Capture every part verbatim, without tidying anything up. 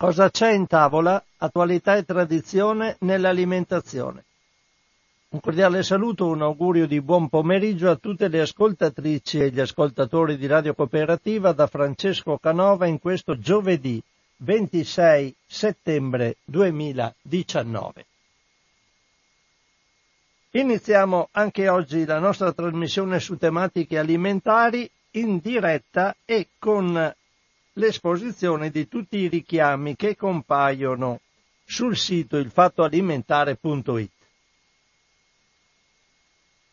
Cosa c'è in tavola? Attualità e tradizione nell'alimentazione. Un cordiale saluto, un augurio di buon pomeriggio a tutte le ascoltatrici e gli ascoltatori di Radio Cooperativa da Francesco Canova in questo giovedì ventisei settembre duemiladiciannove. Iniziamo anche oggi la nostra trasmissione su tematiche alimentari in diretta e con l'esposizione di tutti i richiami che compaiono sul sito il fatto alimentare punto it.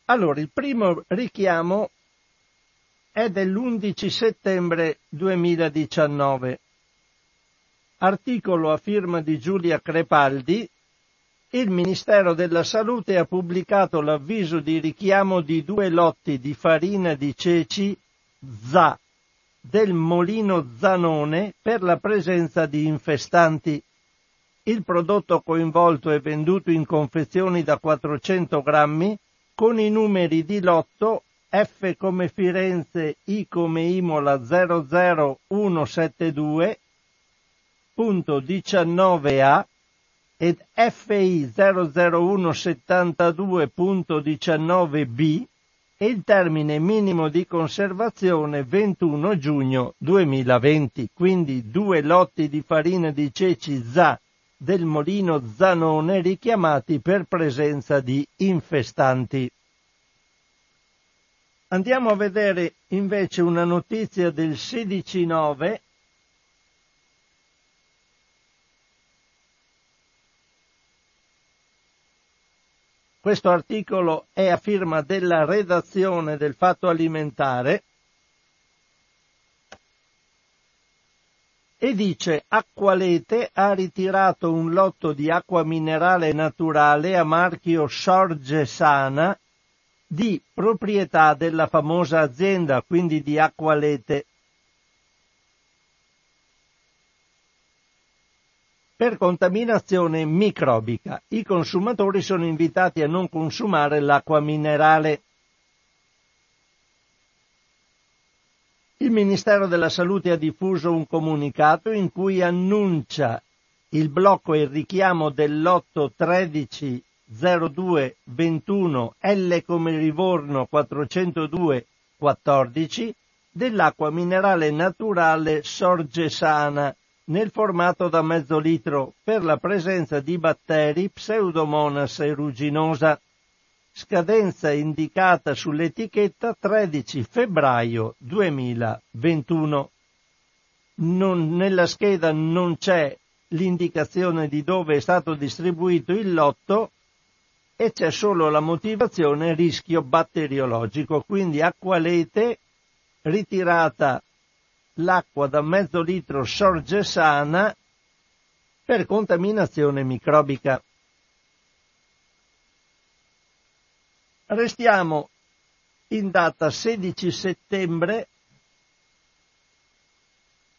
Allora, il primo richiamo è dell'undici settembre duemiladiciannove, articolo a firma di Giulia Crepaldi. Il Ministero della Salute ha pubblicato l'avviso di richiamo di due lotti di farina di ceci Z A del Molino Zanone per la presenza di infestanti. Il prodotto coinvolto è venduto in confezioni da quattrocento grammi con i numeri di lotto F come Firenze, I come Imola zero zero uno sette due punto diciannove A ed F I zero zero uno settantadue punto diciannove B e il termine minimo di conservazione ventuno giugno duemilaventi. Quindi due lotti di farina di ceci Z A del Molino Zanone richiamati per presenza di infestanti. Andiamo a vedere invece una notizia del sedici nove. Questo articolo è a firma della redazione del Fatto Alimentare e dice: Acqualete ha ritirato un lotto di acqua minerale naturale a marchio Sorgesana di proprietà della famosa azienda, quindi di Acqualete. Per contaminazione microbica, i consumatori sono invitati a non consumare l'acqua minerale. Il Ministero della Salute ha diffuso un comunicato in cui annuncia il blocco e il richiamo del lotto tredici zero due ventuno L come Livorno quattrocentodue quattordici dell'acqua minerale naturale Sorgesana nel formato da mezzo litro per la presenza di batteri Pseudomonas aeruginosa. Scadenza indicata sull'etichetta tredici febbraio duemilaventuno. Non, nella scheda non c'è l'indicazione di dove è stato distribuito il lotto e c'è solo la motivazione rischio batteriologico. Quindi Acqualete, ritirata l'acqua da mezzo litro Sorgesana per contaminazione microbica. Restiamo in data sedici settembre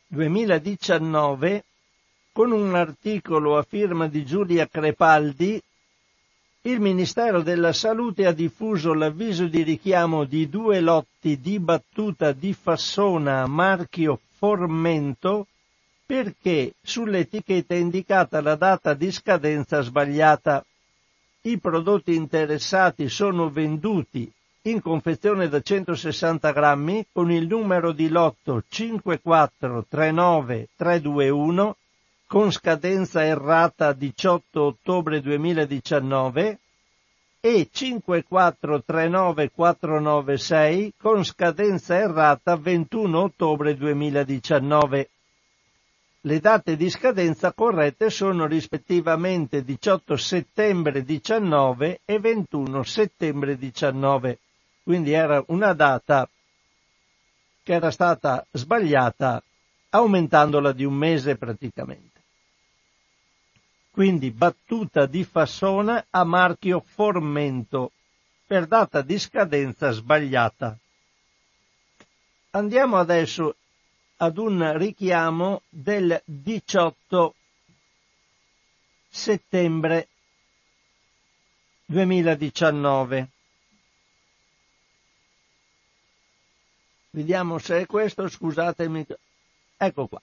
duemiladiciannove con un articolo a firma di Giulia Crepaldi. Il Ministero della Salute ha diffuso l'avviso di richiamo di due lotti di battuta di fassona a marchio Formento perché sull'etichetta è indicata la data di scadenza sbagliata. I prodotti interessati sono venduti in confezione da centosessanta grammi con il numero di lotto cinque quattro tre nove tre due uno con scadenza errata diciotto ottobre duemiladiciannove e cinque quattro tre nove quattro nove sei con scadenza errata ventuno ottobre duemiladiciannove. Le date di scadenza corrette sono rispettivamente diciotto settembre diciannove e ventuno settembre diciannove. Quindi era una data che era stata sbagliata aumentandola di un mese praticamente. Quindi battuta di fassona a marchio Formento per data di scadenza sbagliata. Andiamo adesso ad un richiamo del diciotto settembre duemiladiciannove. Vediamo se è questo, scusatemi. Ecco qua.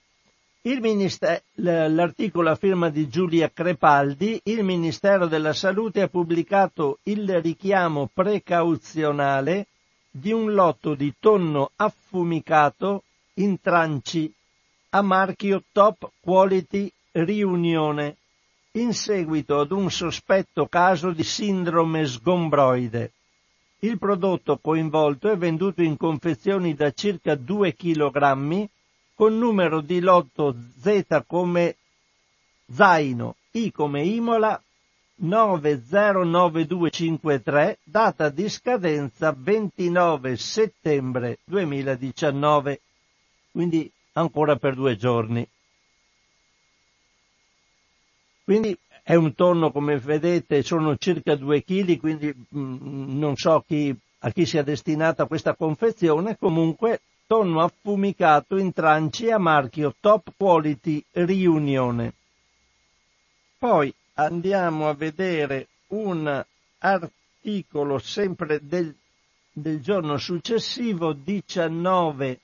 Il minister- l'articolo a firma di Giulia Crepaldi, il Ministero della Salute ha pubblicato il richiamo precauzionale di un lotto di tonno affumicato in tranci a marchio Top Quality Riunione, in seguito ad un sospetto caso di sindrome sgombroide. Il prodotto coinvolto è venduto in confezioni da circa due chilogrammi con numero di lotto Z come zaino, I come Imola, nove zero nove due cinque tre, data di scadenza ventinove settembre duemiladiciannove, quindi ancora per due giorni. Quindi è un tonno, come vedete, sono circa due chili, quindi mh, non so chi, a chi sia destinata questa confezione, comunque tonno affumicato in tranci a marchio Top Quality Riunione. Poi andiamo a vedere un articolo sempre del, del giorno successivo, diciannove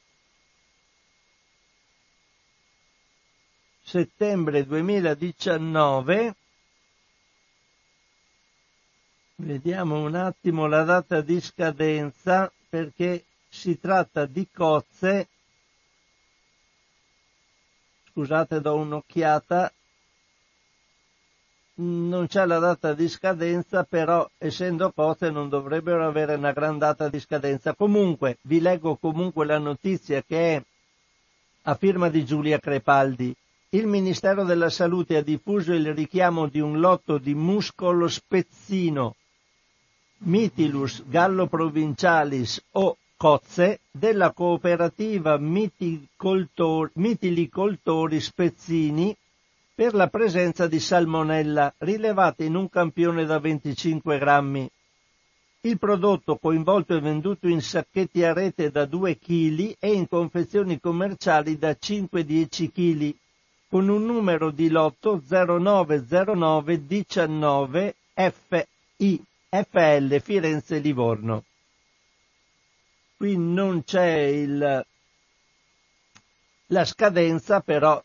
settembre duemiladiciannove. Vediamo un attimo la data di scadenza, perché si tratta di cozze. Scusate, do un'occhiata. Non c'è la data di scadenza, però essendo cozze non dovrebbero avere una gran data di scadenza. Comunque, vi leggo comunque la notizia che è a firma di Giulia Crepaldi. Il Ministero della Salute ha diffuso il richiamo di un lotto di muscolo spezzino, mytilus galloprovincialis o cozze, della cooperativa Mitilicoltori Spezzini, per la presenza di salmonella, rilevata in un campione da venticinque grammi. Il prodotto coinvolto è venduto in sacchetti a rete da due chili e in confezioni commerciali da cinque a dieci chili, con un numero di lotto zero nove zero nove diciannove F I, F L Firenze Livorno. Qui non c'è il, la scadenza, però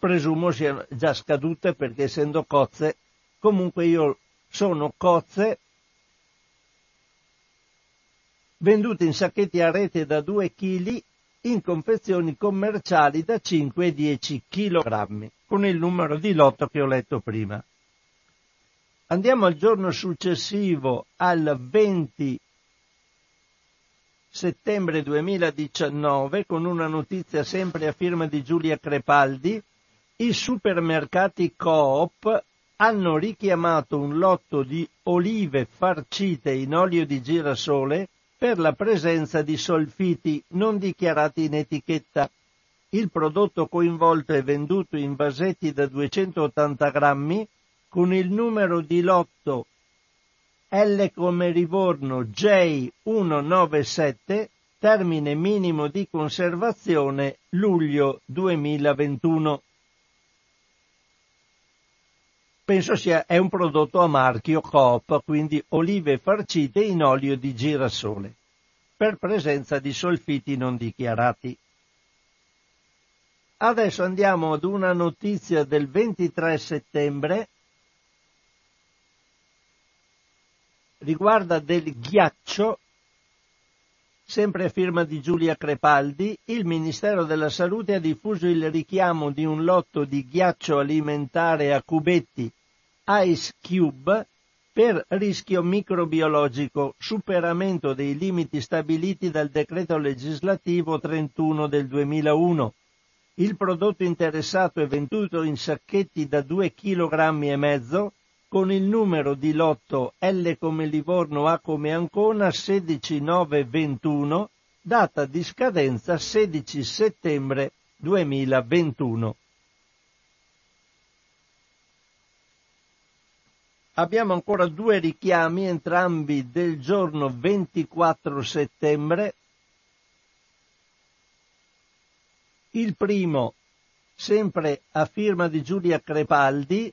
presumo siano già scadute, perché essendo cozze, comunque io sono cozze vendute in sacchetti a rete da due chili in confezioni commerciali da cinque a dieci chilogrammi, con il numero di lotto che ho letto prima. Andiamo al giorno successivo, al venti settembre duemiladiciannove, con una notizia sempre a firma di Giulia Crepaldi. I supermercati Coop hanno richiamato un lotto di olive farcite in olio di girasole per la presenza di solfiti non dichiarati in etichetta. Il prodotto coinvolto è venduto in vasetti da duecentottanta grammi con il numero di lotto L come Livorno J centonovantasette, termine minimo di conservazione luglio duemilaventuno. Penso sia è un prodotto a marchio Coop, quindi olive farcite in olio di girasole, per presenza di solfiti non dichiarati. Adesso andiamo ad una notizia del ventitré settembre, riguarda del ghiaccio, sempre a firma di Giulia Crepaldi. Il Ministero della Salute ha diffuso il richiamo di un lotto di ghiaccio alimentare a cubetti Ice Cube per rischio microbiologico, superamento dei limiti stabiliti dal decreto legislativo trentuno del duemilauno. Il prodotto interessato è venduto in sacchetti da due chilogrammi e mezzo con il numero di lotto L come Livorno A come Ancona uno sei nove due uno, data di scadenza sedici settembre duemilaventuno. Abbiamo ancora due richiami, entrambi del giorno ventiquattro settembre. Il primo, sempre a firma di Giulia Crepaldi,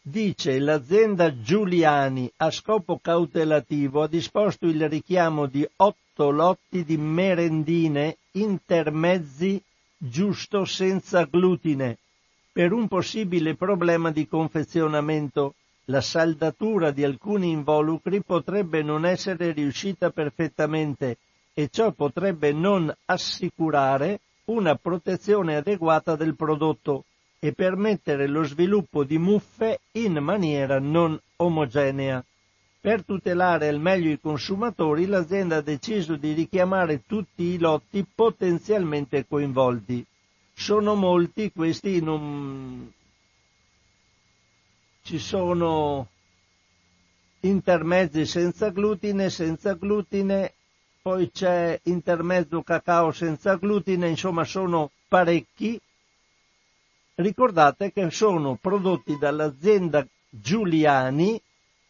dice: l'azienda Giuliani, a scopo cautelativo, ha disposto il richiamo di otto lotti di merendine, intermezzi giusto senza glutine. Per un possibile problema di confezionamento, la saldatura di alcuni involucri potrebbe non essere riuscita perfettamente e ciò potrebbe non assicurare una protezione adeguata del prodotto e permettere lo sviluppo di muffe in maniera non omogenea. Per tutelare al meglio i consumatori, l'azienda ha deciso di richiamare tutti i lotti potenzialmente coinvolti. Sono molti questi in un... Ci sono intermezzi senza glutine, senza glutine, poi c'è intermezzo cacao senza glutine, insomma sono parecchi. Ricordate che sono prodotti dall'azienda Giuliani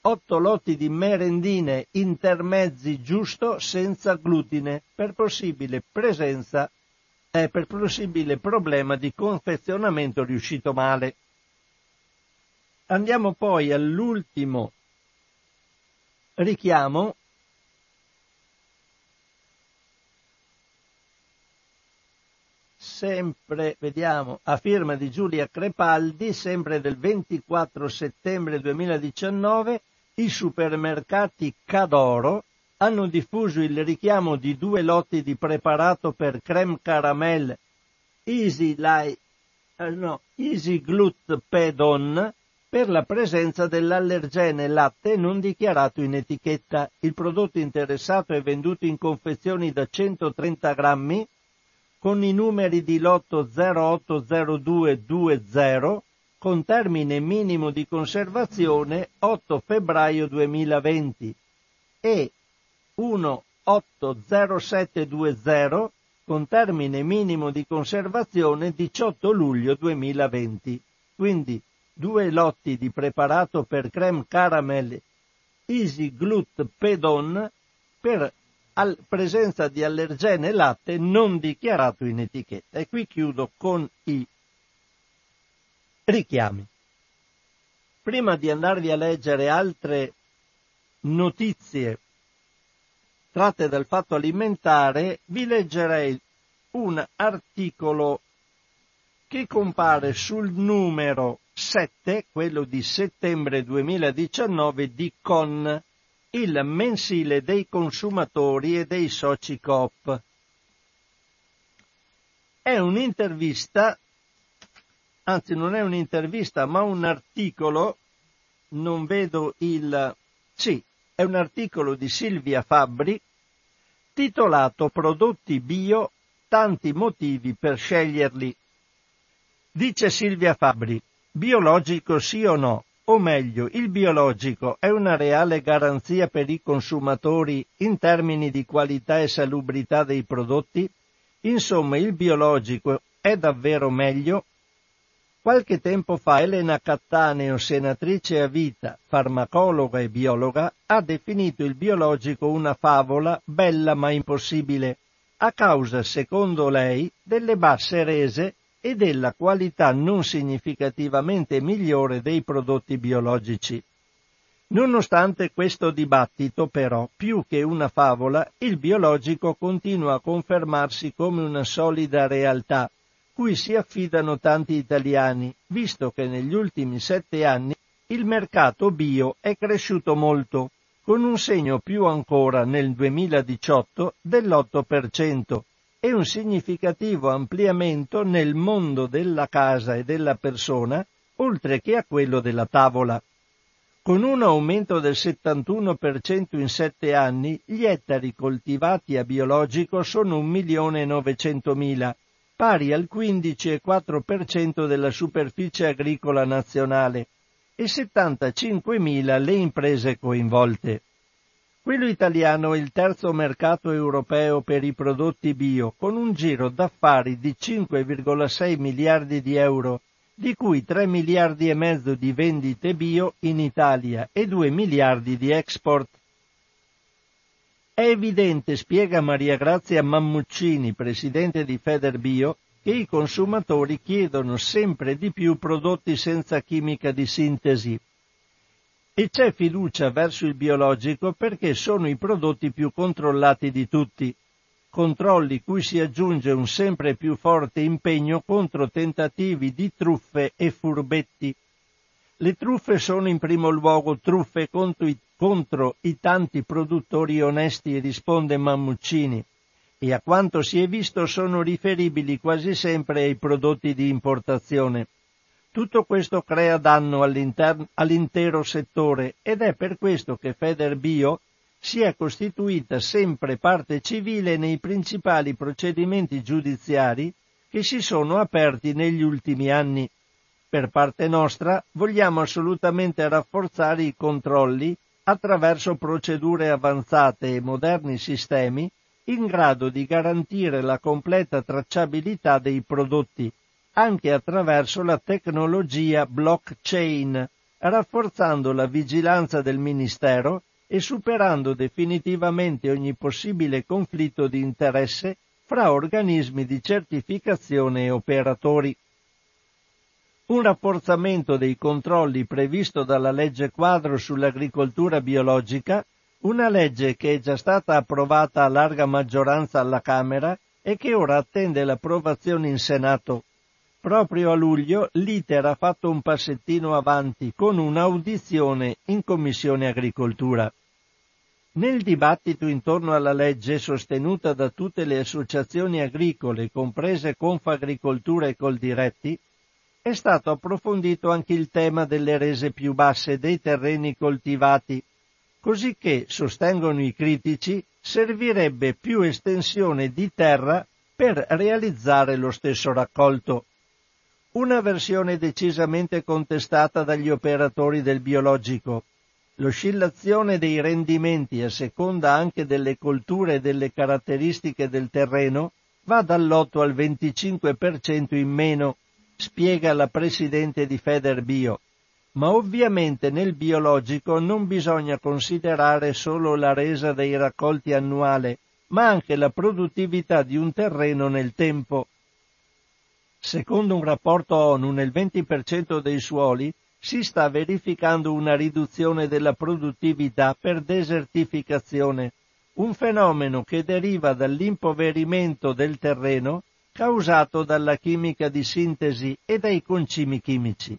otto lotti di merendine intermezzi giusto senza glutine per possibile presenza e eh, per possibile problema di confezionamento riuscito male. Andiamo poi all'ultimo richiamo. Sempre, vediamo, a firma di Giulia Crepaldi, sempre del ventiquattro settembre duemiladiciannove, i supermercati Cadoro hanno diffuso il richiamo di due lotti di preparato per creme caramel Easy, Light, no, EasyGlut Pedon per la presenza dell'allergene latte non dichiarato in etichetta. Il prodotto interessato è venduto in confezioni da centotrenta grammi con i numeri di lotto zero otto zero due due zero con termine minimo di conservazione otto febbraio duemilaventi e uno otto zero sette due zero con termine minimo di conservazione diciotto luglio duemilaventi. Quindi due lotti di preparato per creme caramel Easy Glut Pedon per Al presenza di allergene latte non dichiarato in etichetta. E qui chiudo con i richiami. Prima di andarvi a leggere altre notizie tratte dal Fatto Alimentare, vi leggerei un articolo che compare sul numero sette, quello di settembre duemiladiciannove, di Con, il mensile dei consumatori e dei soci Coop. È un'intervista, anzi non è un'intervista, ma un articolo, non vedo il... Sì, è un articolo di Silvia Fabri, titolato Prodotti bio, tanti motivi per sceglierli. Dice Silvia Fabri, biologico sì o no? O meglio, il biologico è una reale garanzia per i consumatori in termini di qualità e salubrità dei prodotti? Insomma, il biologico è davvero meglio? Qualche tempo fa Elena Cattaneo, senatrice a vita, farmacologa e biologa, ha definito il biologico una favola bella ma impossibile, a causa, secondo lei, delle basse rese e della qualità non significativamente migliore dei prodotti biologici. Nonostante questo dibattito, però, più che una favola, il biologico continua a confermarsi come una solida realtà, cui si affidano tanti italiani, visto che negli ultimi sette anni il mercato bio è cresciuto molto, con un segno più ancora nel duemiladiciotto dell'otto per cento. E un significativo ampliamento nel mondo della casa e della persona, oltre che a quello della tavola. Con un aumento del settantuno per cento in sette anni, gli ettari coltivati a biologico sono un milione e novecentomila, pari al quindici virgola quattro per cento della superficie agricola nazionale, e settantacinquemila le imprese coinvolte. Quello italiano è il terzo mercato europeo per i prodotti bio, con un giro d'affari di cinque virgola sei miliardi di euro, di cui tre miliardi e mezzo di vendite bio in Italia e due miliardi di export. È evidente, spiega Maria Grazia Mammuccini, presidente di FederBio, che i consumatori chiedono sempre di più prodotti senza chimica di sintesi. E c'è fiducia verso il biologico perché sono i prodotti più controllati di tutti. controlli cui si aggiunge un sempre più forte impegno contro tentativi di truffe e furbetti. Le truffe sono in primo luogo truffe contro i, contro i tanti produttori onesti, risponde Mammuccini, e a quanto si è visto sono riferibili quasi sempre ai prodotti di importazione. Tutto questo crea danno all'intero settore ed è per questo che FederBio si è costituita sempre parte civile nei principali procedimenti giudiziari che si sono aperti negli ultimi anni. Per parte nostra vogliamo assolutamente rafforzare i controlli attraverso procedure avanzate e moderni sistemi in grado di garantire la completa tracciabilità dei prodotti, anche attraverso la tecnologia blockchain, rafforzando la vigilanza del Ministero e superando definitivamente ogni possibile conflitto di interesse fra organismi di certificazione e operatori. Un rafforzamento dei controlli previsto dalla legge quadro sull'agricoltura biologica, una legge che è già stata approvata a larga maggioranza alla Camera e che ora attende l'approvazione in Senato. Proprio a luglio l'iter ha fatto un passettino avanti con un'audizione in Commissione Agricoltura. Nel dibattito intorno alla legge, sostenuta da tutte le associazioni agricole, comprese Confagricoltura e Coldiretti, è stato approfondito anche il tema delle rese più basse dei terreni coltivati, così che, sostengono i critici, servirebbe più estensione di terra per realizzare lo stesso raccolto. Una versione decisamente contestata dagli operatori del biologico. L'oscillazione dei rendimenti a seconda anche delle colture e delle caratteristiche del terreno va dall'otto al venticinque per cento in meno, spiega la presidente di FederBio. Ma ovviamente nel biologico non bisogna considerare solo la resa dei raccolti annuale, ma anche la produttività di un terreno nel tempo. Secondo un rapporto ONU, nel venti per cento dei suoli si sta verificando una riduzione della produttività per desertificazione, un fenomeno che deriva dall'impoverimento del terreno causato dalla chimica di sintesi e dai concimi chimici.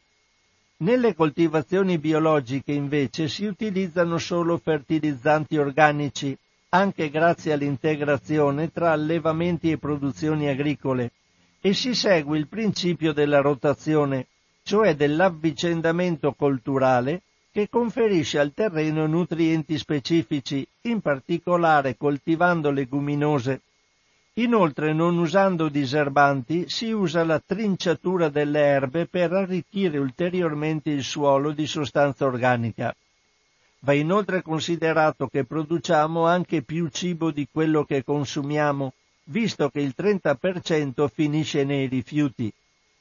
Nelle coltivazioni biologiche invece si utilizzano solo fertilizzanti organici, anche grazie all'integrazione tra allevamenti e produzioni agricole, e si segue il principio della rotazione, cioè dell'avvicendamento colturale, che conferisce al terreno nutrienti specifici, in particolare coltivando leguminose. Inoltre, non usando diserbanti, si usa la trinciatura delle erbe per arricchire ulteriormente il suolo di sostanza organica. Va inoltre considerato che produciamo anche più cibo di quello che consumiamo, visto che il trenta per cento finisce nei rifiuti.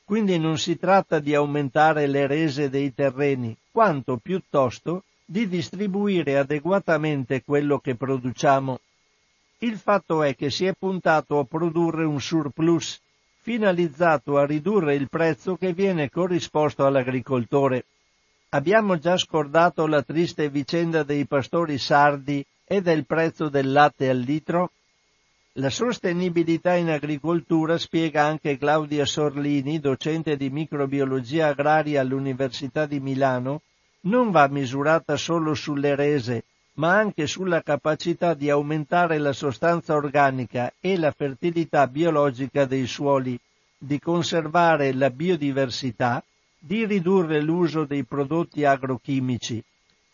Quindi non si tratta di aumentare le rese dei terreni, quanto piuttosto di distribuire adeguatamente quello che produciamo. Il fatto è che si è puntato a produrre un surplus, finalizzato a ridurre il prezzo che viene corrisposto all'agricoltore. Abbiamo già scordato la triste vicenda dei pastori sardi e del prezzo del latte al litro? La sostenibilità in agricoltura, spiega anche Claudia Sorlini, docente di microbiologia agraria all'Università di Milano, non va misurata solo sulle rese, ma anche sulla capacità di aumentare la sostanza organica e la fertilità biologica dei suoli, di conservare la biodiversità, di ridurre l'uso dei prodotti agrochimici.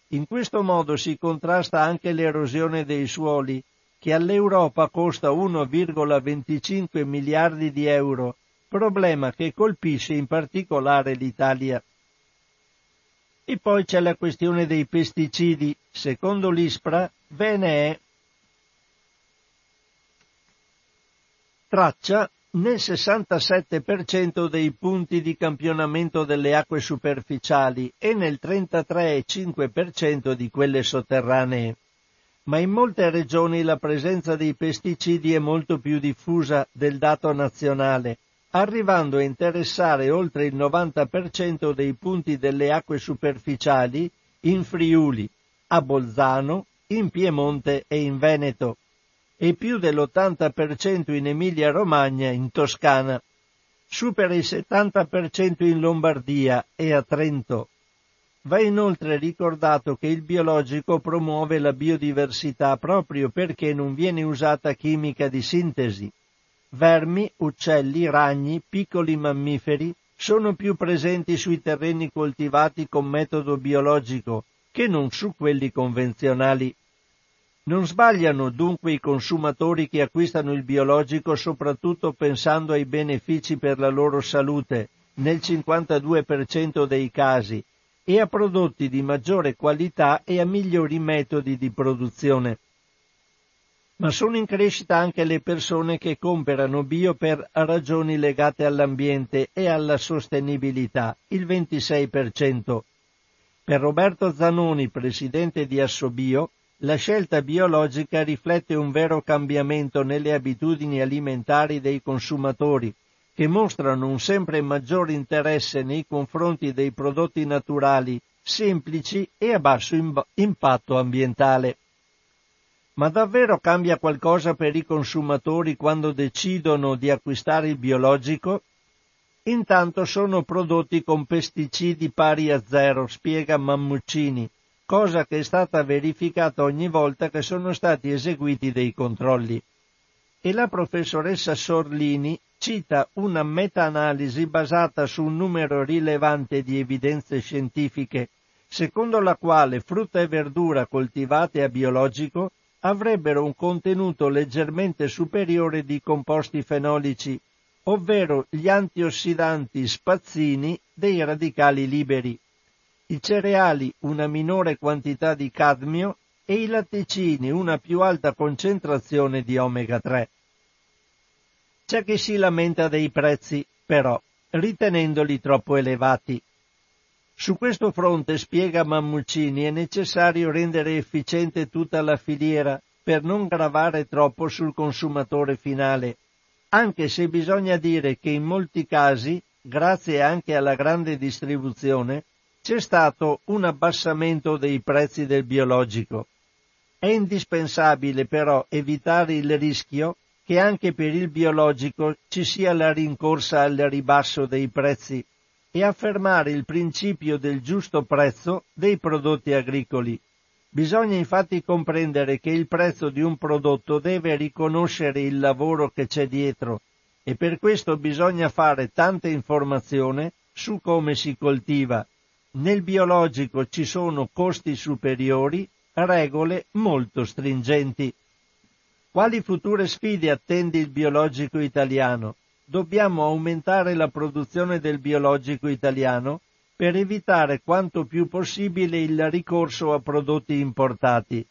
In questo modo si contrasta anche l'erosione dei suoli, che all'Europa costa uno virgola venticinque miliardi di euro, problema che colpisce in particolare l'Italia. E poi c'è la questione dei pesticidi. Secondo l'ISPRA ve ne è traccia nel sessantasette per cento dei punti di campionamento delle acque superficiali e nel trentatré virgola cinque per cento di quelle sotterranee. Ma in molte regioni la presenza dei pesticidi è molto più diffusa del dato nazionale, arrivando a interessare oltre il novanta per cento dei punti delle acque superficiali in Friuli, a Bolzano, in Piemonte e in Veneto. e più dell'ottanta per cento in Emilia-Romagna, in Toscana. Supera il settanta per cento in Lombardia e a Trento. Va inoltre ricordato che il biologico promuove la biodiversità proprio perché non viene usata chimica di sintesi. Vermi, uccelli, ragni, piccoli mammiferi sono più presenti sui terreni coltivati con metodo biologico che non su quelli convenzionali. Non sbagliano dunque i consumatori che acquistano il biologico soprattutto pensando ai benefici per la loro salute, nel cinquantadue per cento dei casi, e a prodotti di maggiore qualità e a migliori metodi di produzione. Ma sono in crescita anche le persone che comprano bio per ragioni legate all'ambiente e alla sostenibilità, il ventisei per cento. Per Roberto Zanoni, presidente di Assobio, la scelta biologica riflette un vero cambiamento nelle abitudini alimentari dei consumatori, che mostrano un sempre maggior interesse nei confronti dei prodotti naturali, semplici e a basso imb- impatto ambientale. Ma davvero cambia qualcosa per i consumatori quando decidono di acquistare il biologico? Intanto sono prodotti con pesticidi pari a zero, spiega Mammuccini, cosa che è stata verificata ogni volta che sono stati eseguiti dei controlli. E la professoressa Sorlini cita una meta-analisi basata su un numero rilevante di evidenze scientifiche, secondo la quale frutta e verdura coltivate a biologico avrebbero un contenuto leggermente superiore di composti fenolici, ovvero gli antiossidanti spazzini dei radicali liberi, i cereali una minore quantità di cadmio e i latticini una più alta concentrazione di omega tre. C'è chi si lamenta dei prezzi, però, ritenendoli troppo elevati. Su questo fronte, spiega Mammuccini, è necessario rendere efficiente tutta la filiera per non gravare troppo sul consumatore finale, anche se bisogna dire che in molti casi, grazie anche alla grande distribuzione, c'è stato un abbassamento dei prezzi del biologico. È indispensabile però evitare il rischio che anche per il biologico ci sia la rincorsa al ribasso dei prezzi e affermare il principio del giusto prezzo dei prodotti agricoli. Bisogna infatti comprendere che il prezzo di un prodotto deve riconoscere il lavoro che c'è dietro e per questo bisogna fare tanta informazione su come si coltiva. Nel biologico ci sono costi superiori, regole molto stringenti. Quali future sfide attende il biologico italiano? Dobbiamo aumentare la produzione del biologico italiano per evitare quanto più possibile il ricorso a prodotti importati,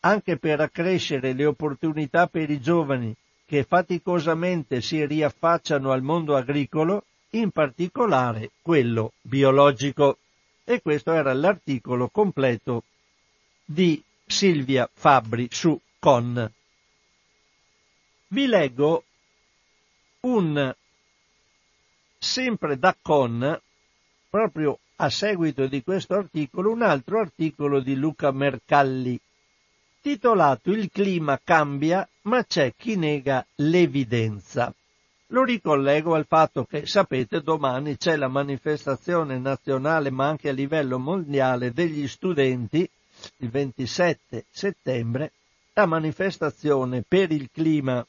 anche per accrescere le opportunità per i giovani che faticosamente si riaffacciano al mondo agricolo, in particolare quello biologico. E questo era l'articolo completo di Silvia Fabri su Con. Vi leggo un, sempre da Con, proprio a seguito di questo articolo, un altro articolo di Luca Mercalli, titolato "Il clima cambia, ma c'è chi nega l'evidenza". Lo ricollego al fatto che, sapete, domani c'è la manifestazione nazionale, ma anche a livello mondiale, degli studenti, il ventisette settembre, la manifestazione per il clima.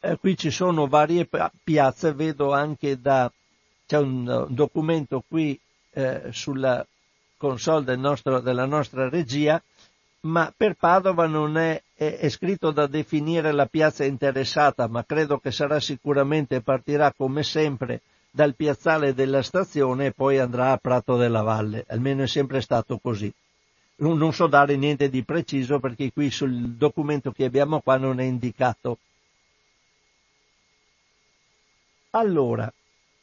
Eh, qui ci sono varie piazze, vedo anche da... c'è un documento qui eh, sulla console del nostro, della nostra regia, ma per Padova non è, è, è scritto da definire la piazza interessata, ma credo che sarà sicuramente, partirà come sempre dal piazzale della stazione e poi andrà a Prato della Valle, almeno è sempre stato così. Non, non so dare niente di preciso perché qui sul documento che abbiamo qua non è indicato. Allora,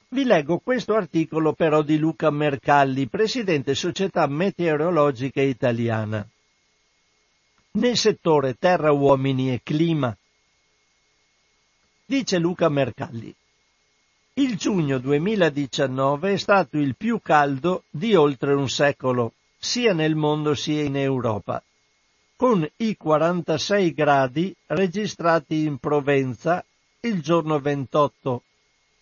vi leggo questo articolo però di Luca Mercalli, presidente Società Meteorologica Italiana. Nel settore terra, uomini e clima. Dice Luca Mercalli: il giugno duemiladiciannove è stato il più caldo di oltre un secolo, sia nel mondo sia in Europa. con i quarantasei gradi registrati in Provenza il giorno ventotto,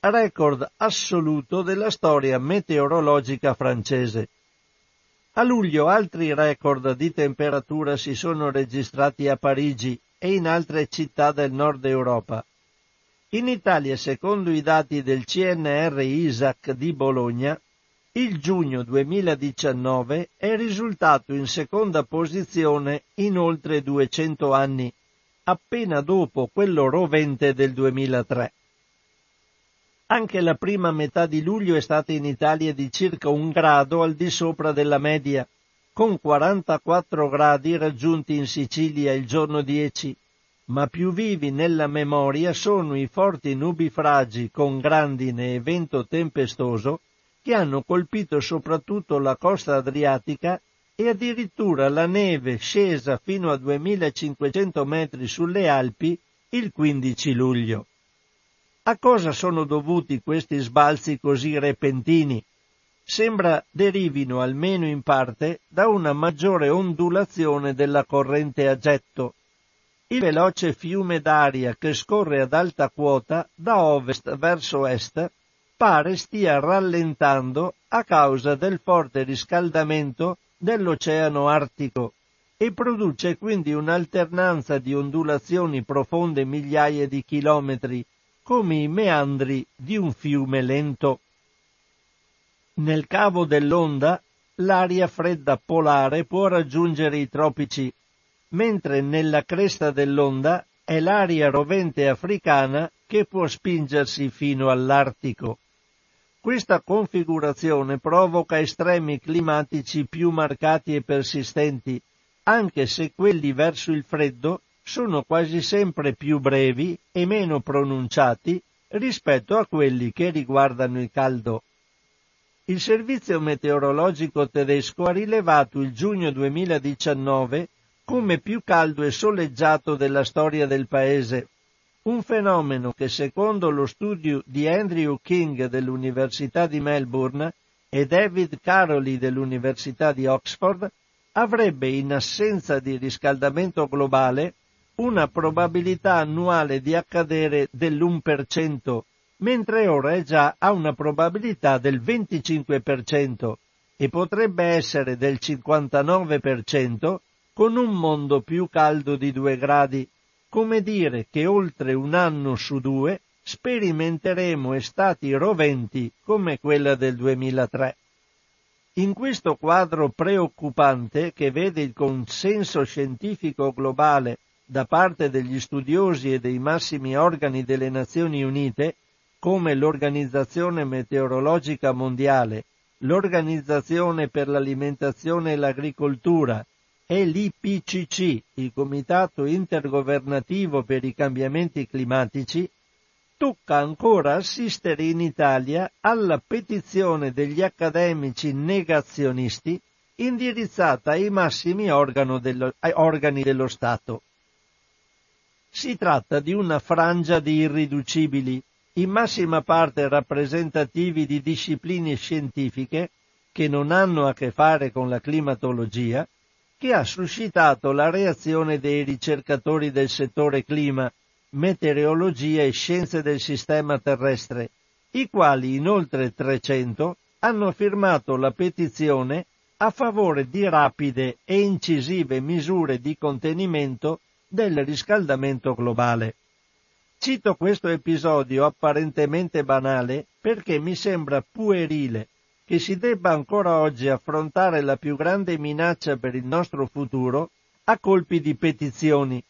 record assoluto della storia meteorologica francese. A luglio altri record di temperatura si sono registrati a Parigi e in altre città del nord Europa. In Italia, secondo i dati del C N R I S A C di Bologna, il giugno duemiladiciannove è risultato in seconda posizione in oltre duecento anni, appena dopo quello rovente del duemilatré. Anche la prima metà di luglio è stata in Italia di circa un grado al di sopra della media, con quarantaquattro gradi raggiunti in Sicilia il giorno dieci, ma più vivi nella memoria sono i forti nubifragi con grandine e vento tempestoso che hanno colpito soprattutto la costa adriatica e addirittura la neve scesa fino a duemilacinquecento metri sulle Alpi il quindici luglio. A cosa sono dovuti questi sbalzi così repentini? Sembra derivino almeno in parte da una maggiore ondulazione della corrente a getto. Il veloce fiume d'aria che scorre ad alta quota da ovest verso est pare stia rallentando a causa del forte riscaldamento dell'Oceano Artico e produce quindi un'alternanza di ondulazioni profonde migliaia di chilometri, come i meandri di un fiume lento. Nel cavo dell'onda l'aria fredda polare può raggiungere i tropici, mentre nella cresta dell'onda è l'aria rovente africana che può spingersi fino all'Artico. Questa configurazione provoca estremi climatici più marcati e persistenti, anche se quelli verso il freddo sono quasi sempre più brevi e meno pronunciati rispetto a quelli che riguardano il caldo. Il servizio meteorologico tedesco ha rilevato il giugno duemiladiciannove come più caldo e soleggiato della storia del paese, un fenomeno che secondo lo studio di Andrew King dell'Università di Melbourne e David Caroli dell'Università di Oxford avrebbe, in assenza di riscaldamento globale, una probabilità annuale di accadere dell'uno per cento, mentre ora è già a una probabilità del venticinque per cento e potrebbe essere del cinquantanove per cento con un mondo più caldo di due gradi. Come dire che oltre un anno su due sperimenteremo estati roventi come quella del duemilatré. In questo quadro preoccupante, che vede il consenso scientifico globale da parte degli studiosi e dei massimi organi delle Nazioni Unite, come l'Organizzazione Meteorologica Mondiale, l'Organizzazione per l'Alimentazione e l'Agricoltura e l'I P C C, il Comitato Intergovernativo per i Cambiamenti Climatici, tocca ancora assistere in Italia alla petizione degli accademici negazionisti indirizzata ai massimi organo dello, ai organi dello Stato. Si tratta di una frangia di irriducibili, in massima parte rappresentativi di discipline scientifiche che non hanno a che fare con la climatologia, che ha suscitato la reazione dei ricercatori del settore clima, meteorologia e scienze del sistema terrestre, i quali in oltre trecento hanno firmato la petizione a favore di rapide e incisive misure di contenimento del riscaldamento globale. Cito questo episodio apparentemente banale perché mi sembra puerile che si debba ancora oggi affrontare la più grande minaccia per il nostro futuro a colpi di petizioni,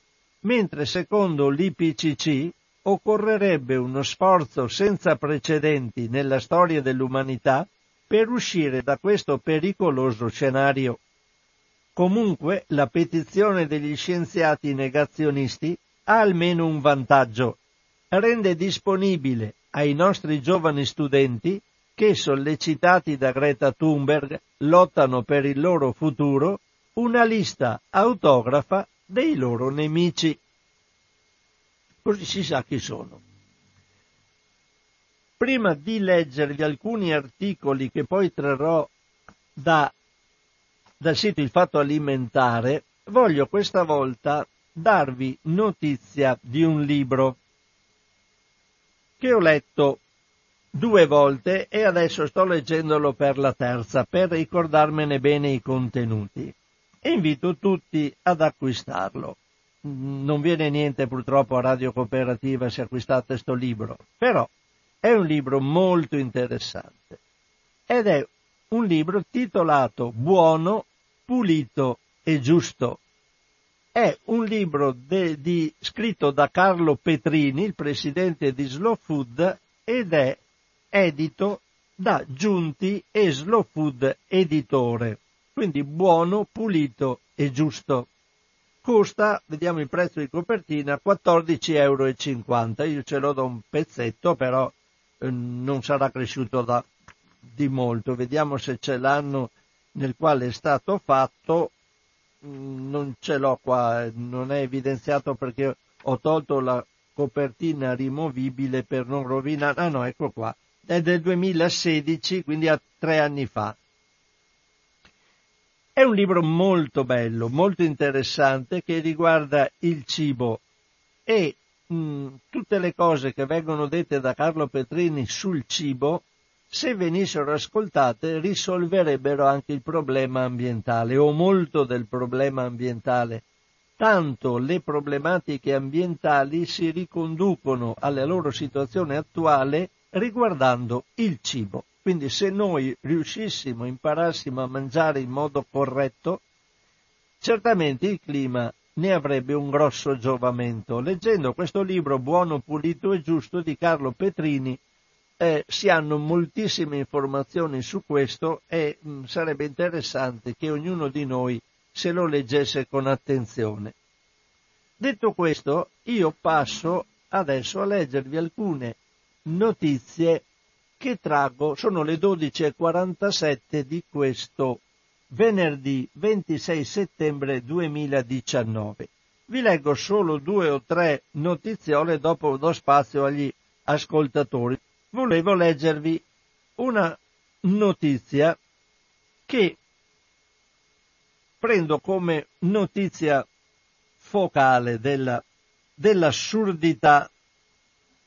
mentre secondo l'I P C C occorrerebbe uno sforzo senza precedenti nella storia dell'umanità per uscire da questo pericoloso scenario. Comunque, la petizione degli scienziati negazionisti ha almeno un vantaggio: rende disponibile ai nostri giovani studenti che, sollecitati da Greta Thunberg, lottano per il loro futuro, una lista autografa dei loro nemici. Così si sa chi sono. Prima di leggervi alcuni articoli che poi trarrò da, dal sito Il Fatto Alimentare, voglio questa volta darvi notizia di un libro che ho letto due volte e adesso sto leggendolo per la terza per ricordarmene bene i contenuti. E invito tutti ad acquistarlo. Non viene niente purtroppo a Radio Cooperativa se acquistate sto libro, però è un libro molto interessante ed è un libro titolato Buono, Pulito e Giusto. È un libro de, di, scritto da Carlo Petrini, il presidente di Slow Food, ed è edito da Giunti e Slow Food Editore. Quindi buono, pulito e giusto. Costa, vediamo il prezzo di copertina, quattordici virgola cinquanta euro. Io ce l'ho da un pezzetto, però eh, non sarà cresciuto da, di molto. Vediamo se c'è l'anno nel quale è stato fatto. Non ce l'ho qua, non è evidenziato perché ho tolto la copertina rimovibile per non rovinare. Ah no, ecco qua. È del duemilasedici, quindi a tre anni fa. È un libro molto bello, molto interessante, che riguarda il cibo e mh, tutte le cose che vengono dette da Carlo Petrini sul cibo, se venissero ascoltate, risolverebbero anche il problema ambientale o molto del problema ambientale. Tanto le problematiche ambientali si riconducono alla loro situazione attuale riguardando il cibo. Quindi se noi riuscissimo, imparassimo a mangiare in modo corretto, certamente il clima ne avrebbe un grosso giovamento. Leggendo questo libro Buono, Pulito e Giusto di Carlo Petrini eh, si hanno moltissime informazioni su questo e mh, sarebbe interessante che ognuno di noi se lo leggesse con attenzione. Detto questo, io passo adesso a leggervi alcune notizie che traggo, sono le dodici e quarantasette di questo venerdì ventisei settembre duemiladiciannove. Vi leggo solo due o tre notiziole, dopo do spazio agli ascoltatori. Volevo leggervi una notizia che prendo come notizia focale della, dell'assurdità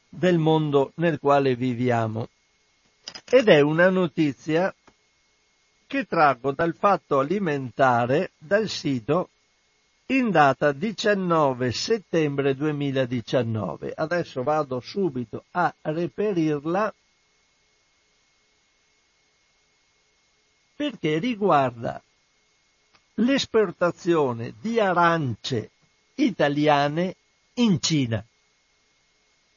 del mondo nel quale viviamo. Ed è una notizia che traggo dal Fatto Alimentare, dal sito, in data diciannove settembre duemiladiciannove. Adesso vado subito a reperirla perché riguarda l'esportazione di arance italiane in Cina.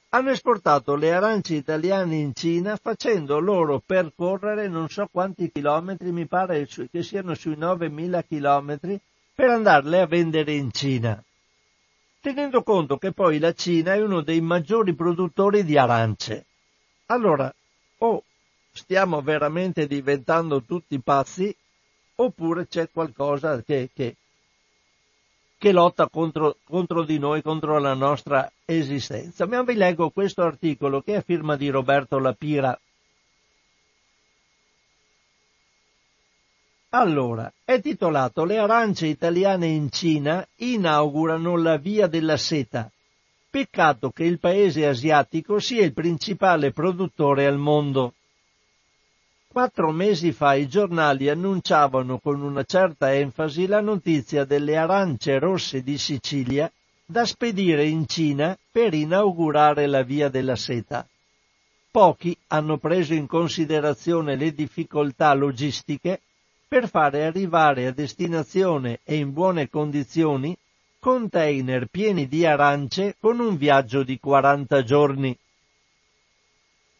Hanno esportato le arance italiane in Cina facendo loro percorrere non so quanti chilometri, mi pare che siano sui novemila chilometri, per andarle a vendere in Cina. Tenendo conto che poi la Cina è uno dei maggiori produttori di arance. Allora, o stiamo veramente diventando tutti pazzi, oppure c'è qualcosa che... che che lotta contro, contro di noi, contro la nostra esistenza. Ma vi leggo questo articolo che è a firma di Roberto Lapira. Allora, è titolato Le arance italiane in Cina inaugurano la via della seta. Peccato che il paese asiatico sia il principale produttore al mondo. Quattro mesi fa i giornali annunciavano con una certa enfasi la notizia delle arance rosse di Sicilia da spedire in Cina per inaugurare la via della seta. Pochi hanno preso in considerazione le difficoltà logistiche per fare arrivare a destinazione e in buone condizioni container pieni di arance con un viaggio di quaranta giorni.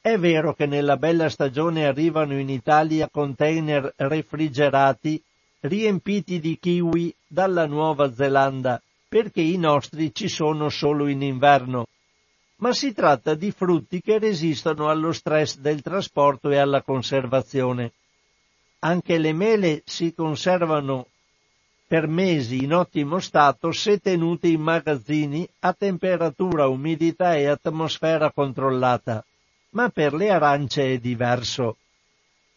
È vero che nella bella stagione arrivano in Italia container refrigerati riempiti di kiwi dalla Nuova Zelanda, perché i nostri ci sono solo in inverno, ma si tratta di frutti che resistono allo stress del trasporto e alla conservazione. Anche le mele si conservano per mesi in ottimo stato se tenute in magazzini a temperatura, umidità e atmosfera controllata. Ma per le arance è diverso.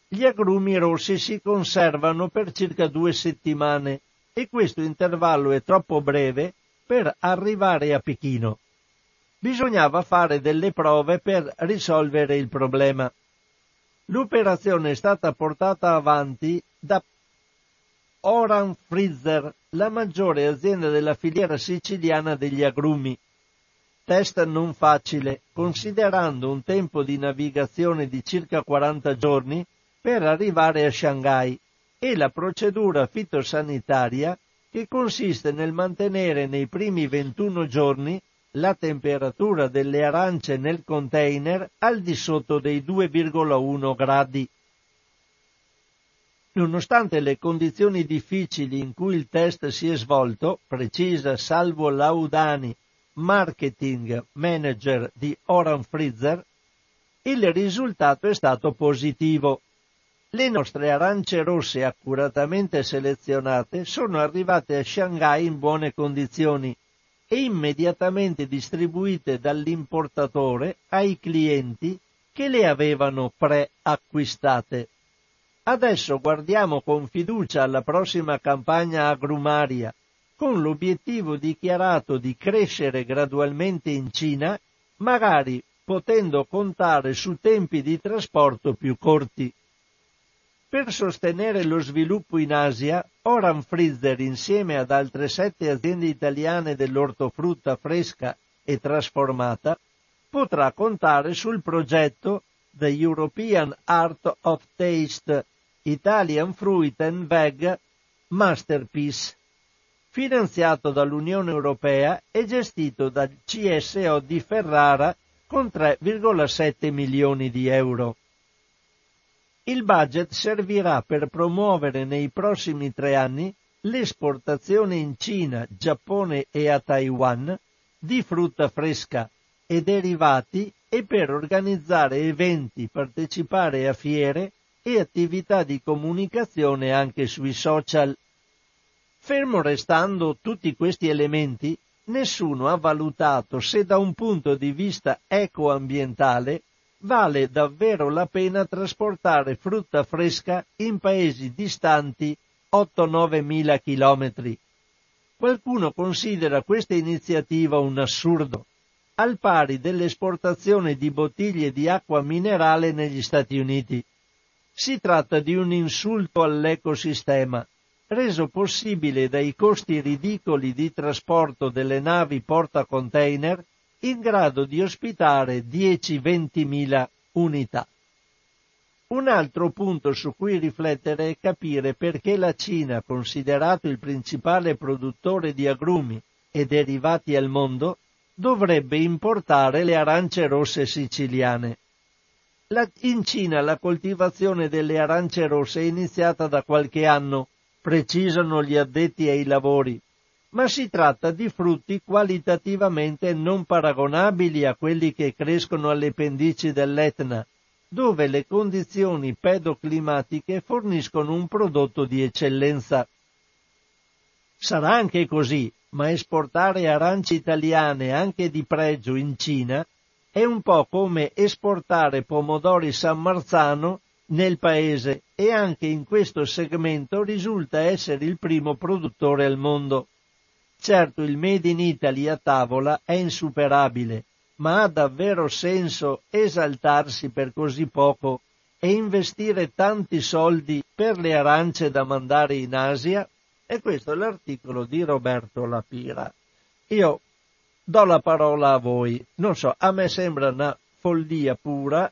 Gli agrumi rossi si conservano per circa due settimane e questo intervallo è troppo breve per arrivare a Pechino. Bisognava fare delle prove per risolvere il problema. L'operazione è stata portata avanti da Oran Freezer, la maggiore azienda della filiera siciliana degli agrumi. Test non facile, considerando un tempo di navigazione di circa quaranta giorni per arrivare a Shanghai e la procedura fitosanitaria che consiste nel mantenere nei primi ventuno giorni la temperatura delle arance nel container al di sotto dei due virgola uno gradi. Nonostante le condizioni difficili in cui il test si è svolto, precisa Salvo Laudani, marketing manager di Oran Freezer, il risultato è stato positivo. Le nostre arance rosse accuratamente selezionate sono arrivate a Shanghai in buone condizioni e immediatamente distribuite dall'importatore ai clienti che le avevano preacquistate. Adesso guardiamo con fiducia alla prossima campagna agrumaria, con l'obiettivo dichiarato di crescere gradualmente in Cina, magari potendo contare su tempi di trasporto più corti. Per sostenere lo sviluppo in Asia, Oran Freezer, insieme ad altre sette aziende italiane dell'ortofrutta fresca e trasformata, potrà contare sul progetto The European Art of Taste Italian Fruit and Veg Masterpiece, finanziato dall'Unione Europea e gestito dal C S O di Ferrara con tre virgola sette milioni di euro. Il budget servirà per promuovere nei prossimi tre anni l'esportazione in Cina, Giappone e a Taiwan di frutta fresca e derivati e per organizzare eventi, partecipare a fiere e attività di comunicazione anche sui social. Fermo restando tutti questi elementi, nessuno ha valutato se da un punto di vista ecoambientale vale davvero la pena trasportare frutta fresca in paesi distanti otto nove mila chilometri. Qualcuno considera questa iniziativa un assurdo, al pari dell'esportazione di bottiglie di acqua minerale negli Stati Uniti. Si tratta di un insulto all'ecosistema, reso possibile dai costi ridicoli di trasporto delle navi portacontainer in grado di ospitare dieci ventimila unità. Un altro punto su cui riflettere è capire perché la Cina, considerato il principale produttore di agrumi e derivati al mondo, dovrebbe importare le arance rosse siciliane. La, in Cina la coltivazione delle arance rosse è iniziata da qualche anno, precisano gli addetti ai lavori, ma si tratta di frutti qualitativamente non paragonabili a quelli che crescono alle pendici dell'Etna, dove le condizioni pedoclimatiche forniscono un prodotto di eccellenza. Sarà anche così, ma esportare arance italiane anche di pregio in Cina è un po' come esportare pomodori San Marzano nel paese, e anche in questo segmento risulta essere il primo produttore al mondo. Certo, il Made in Italy a tavola è insuperabile, ma ha davvero senso esaltarsi per così poco e investire tanti soldi per le arance da mandare in Asia? E questo è l'articolo di Roberto Lapira. Io do la parola a voi. Non so, a me sembra una follia pura,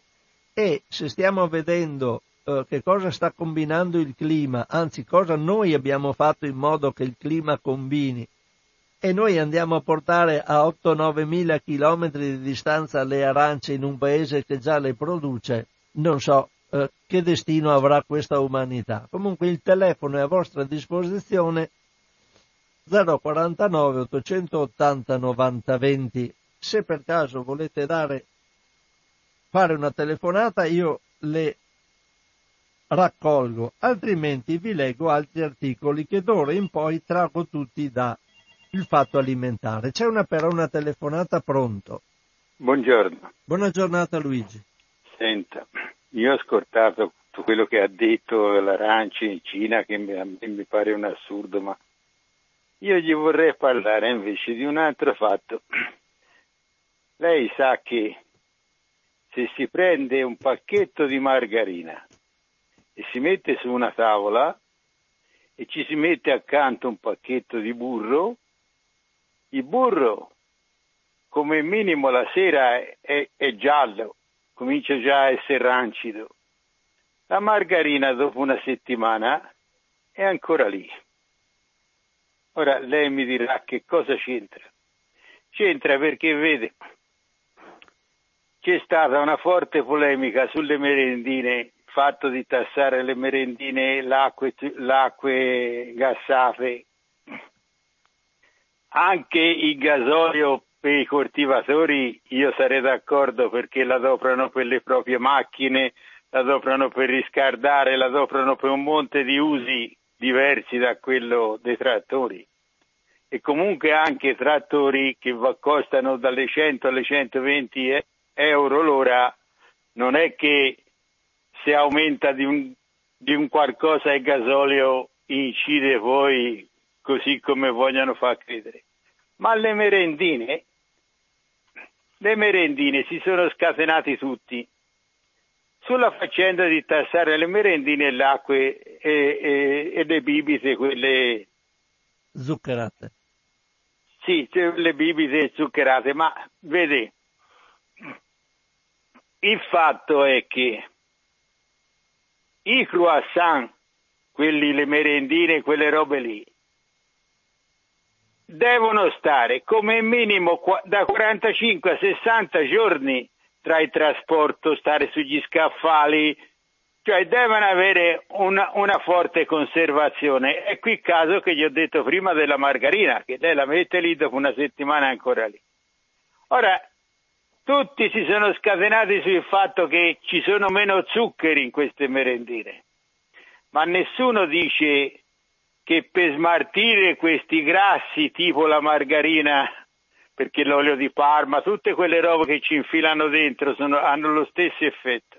e se stiamo vedendo eh, che cosa sta combinando il clima, anzi cosa noi abbiamo fatto in modo che il clima combini, e noi andiamo a portare a otto nove mila chilometri di distanza le arance in un paese che già le produce, non so eh, che destino avrà questa umanità. Comunque il telefono è a vostra disposizione, zero quarantanove ottocentottanta novanta venti. Se per caso volete dare fare una telefonata, io le raccolgo, altrimenti vi leggo altri articoli che d'ora in poi trago tutti da Il Fatto Alimentare. C'è una però una telefonata. Pronto? Buongiorno. Buona giornata, Luigi. Senta, io ho ascoltato tutto quello che ha detto l'arancia in Cina, che mi, mi pare un assurdo, ma Io gli vorrei parlare invece di un altro fatto. Lei sa che se si prende un pacchetto di margarina e si mette su una tavola e ci si mette accanto un pacchetto di burro, il burro come minimo la sera è, è giallo, comincia già a essere rancido. La margarina dopo una settimana è ancora lì. Ora lei mi dirà che cosa c'entra. C'entra perché, vede, c'è stata una forte polemica sulle merendine, il fatto di tassare le merendine, l'acqua, l'acqua gassate, anche il gasolio per i coltivatori. Io sarei d'accordo perché la adoprano per le proprie macchine, la adoprano per riscaldare, la adoprano per un monte di usi diversi da quello dei trattori, e comunque anche trattori che costano dalle cento alle centoventi euro l'ora. Non è che se aumenta di un, di un qualcosa il gasolio incide poi così come vogliono far credere. Ma le merendine, le merendine si sono scatenati tutti sulla faccenda di tassare le merendine e l'acqua e, e, e le bibite, quelle zuccherate. Sì, le bibite zuccherate, ma vede, il fatto è che i croissant, quelli, le merendine, quelle robe lì, devono stare come minimo da quarantacinque a sessanta giorni tra il trasporto, stare sugli scaffali, cioè devono avere una, una forte conservazione. È qui il caso che gli ho detto prima della margarina, che lei la mette lì, dopo una settimana è ancora lì. Ora, tutti si sono scatenati sul fatto che ci sono meno zuccheri in queste merendine, ma nessuno dice che per smaltire questi grassi tipo la margarina, perché l'olio di Parma, tutte quelle robe che ci infilano dentro sono, hanno lo stesso effetto.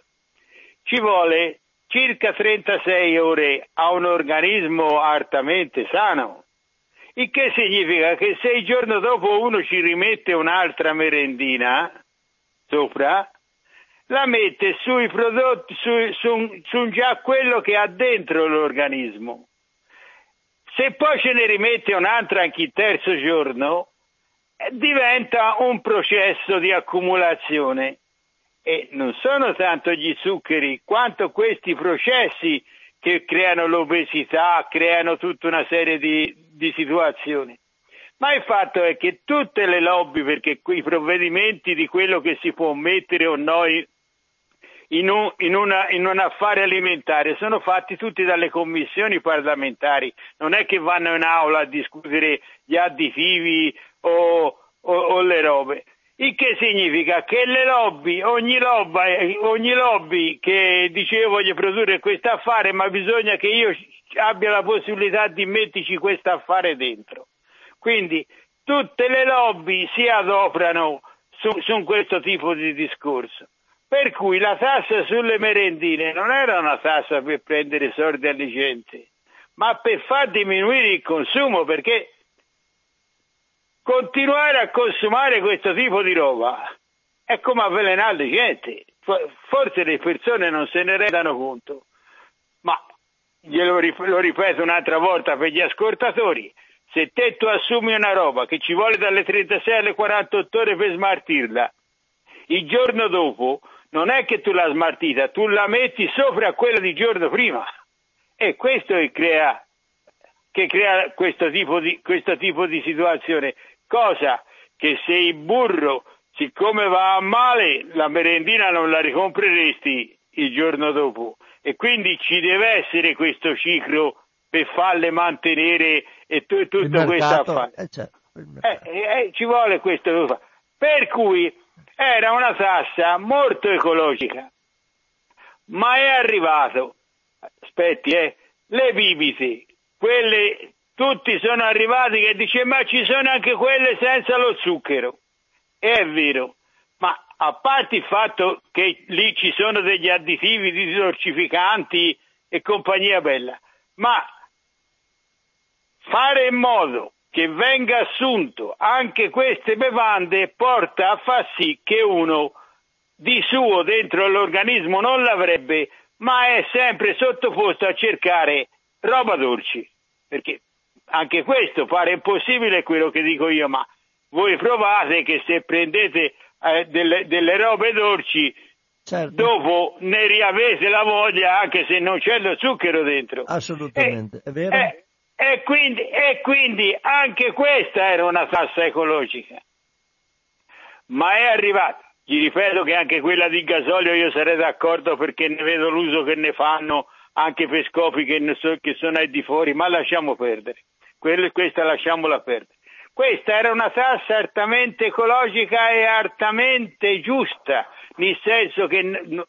Ci vuole circa trentasei ore a un organismo altamente sano, il che significa che se il giorno dopo uno ci rimette un'altra merendina sopra, la mette sui prodotti, su, su, su già quello che ha dentro l'organismo. Se poi ce ne rimette un'altra anche il terzo giorno, diventa un processo di accumulazione, e non sono tanto gli zuccheri quanto questi processi che creano l'obesità, creano tutta una serie di, di situazioni. Ma il fatto è che tutte le lobby, perché i provvedimenti di quello che si può mettere o no in un, in una, in un affare alimentare sono fatti tutti dalle commissioni parlamentari, non è che vanno in aula a discutere gli additivi O, o, o le robe, il che significa che le lobby, ogni lobby, ogni lobby che dicevo voglio produrre questo affare, ma bisogna che io abbia la possibilità di metterci questo affare dentro. Quindi tutte le lobby si adoprano su, su questo tipo di discorso. Per cui la tassa sulle merendine non era una tassa per prendere soldi alle gente, ma per far diminuire il consumo, perché continuare a consumare questo tipo di roba è come avvelenare le gente. Forse le persone non se ne rendano conto, ma glielo lo ripeto un'altra volta per gli ascoltatori: se te tu assumi una roba che ci vuole dalle trentasei alle quarantotto ore per smaltirla, il giorno dopo non è che tu l'ha smaltita, tu la metti sopra quella di giorno prima, e questo che crea, che crea questo tipo di, questo tipo di situazione. Cosa che se il burro, siccome va a male, la merendina non la ricompreresti il giorno dopo, e quindi ci deve essere questo ciclo per farle mantenere e tu, tutto questo affare. Eh, certo, eh, eh, ci vuole questo. Per cui era una tassa molto ecologica, ma è arrivato, aspetti, eh, le bibite, quelle... Tutti sono arrivati che dice ma ci sono anche quelle senza lo zucchero. È vero, ma a parte il fatto che lì ci sono degli additivi, disorcificanti e compagnia bella, ma fare in modo che venga assunto anche queste bevande porta a far sì che uno di suo dentro l'organismo non l'avrebbe, ma è sempre sottoposto a cercare roba dolce, perché anche questo pare impossibile, quello che dico io, ma voi provate che se prendete eh, delle, delle robe dolci, certo, dopo ne riavete la voglia anche se non c'è lo zucchero dentro. Assolutamente, e, è vero. E, e, quindi, e quindi anche questa era una tassa ecologica, ma è arrivata. Gli ripeto che anche quella di gasolio io sarei d'accordo, perché ne vedo l'uso che ne fanno anche per scopi che, so, che sono ai di fuori, ma lasciamo perdere, Quello, questa lasciamola perdere. Questa era una tassa altamente ecologica e altamente giusta, nel senso che,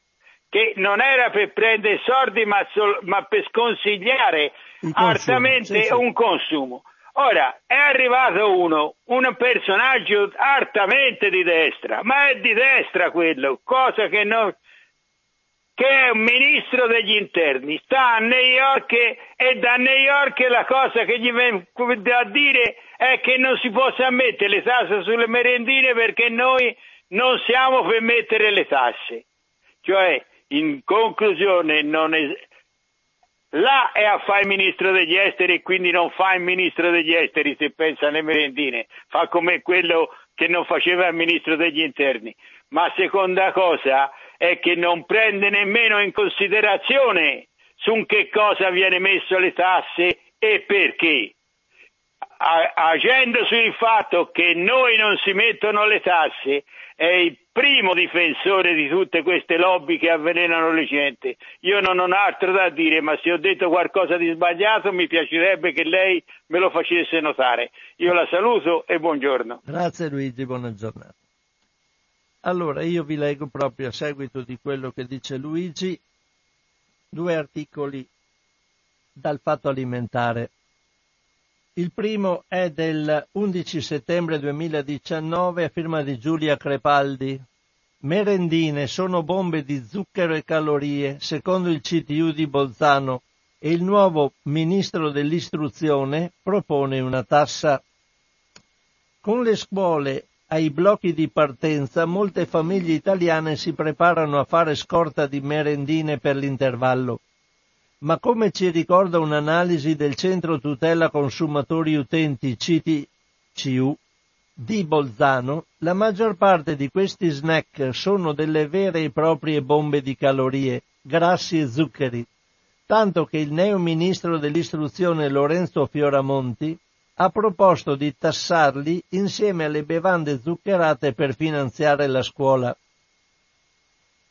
che non era per prendere soldi ma, sol, ma per sconsigliare altamente, sì, sì, un consumo. Ora, è arrivato uno, un personaggio altamente di destra, ma è di destra quello, cosa che non... che è un ministro degli interni, sta a New York e da New York la cosa che gli viene da dire è che non si possa mettere le tasse sulle merendine perché noi non siamo per mettere le tasse. Cioè, in conclusione, non es- là è a fare il ministro degli esteri e quindi non fa il ministro degli esteri se pensa alle merendine, fa come quello che non faceva il ministro degli interni. Ma seconda cosa è che non prende nemmeno in considerazione su che cosa viene messo le tasse e perché. A- agendo sul fatto che noi non si mettono le tasse, è il primo difensore di tutte queste lobby che avvelenano le gente. Io non ho altro da dire, ma se ho detto qualcosa di sbagliato mi piacerebbe che lei me lo facesse notare. Io la saluto e buongiorno. Grazie Luigi, buona giornata. Allora io vi leggo proprio a seguito di quello che dice Luigi due articoli dal Fatto Alimentare. Il primo è del undici settembre duemiladiciannove a firma di Giulia Crepaldi. Merendine sono bombe di zucchero e calorie, secondo il C T U di Bolzano, e il nuovo ministro dell'istruzione propone una tassa. Con le scuole ai blocchi di partenza, molte famiglie italiane si preparano a fare scorta di merendine per l'intervallo. Ma come ci ricorda un'analisi del Centro Tutela Consumatori Utenti C T C U di Bolzano, la maggior parte di questi snack sono delle vere e proprie bombe di calorie, grassi e zuccheri, tanto che il neo ministro dell'istruzione Lorenzo Fioramonti ha proposto di tassarli insieme alle bevande zuccherate per finanziare la scuola.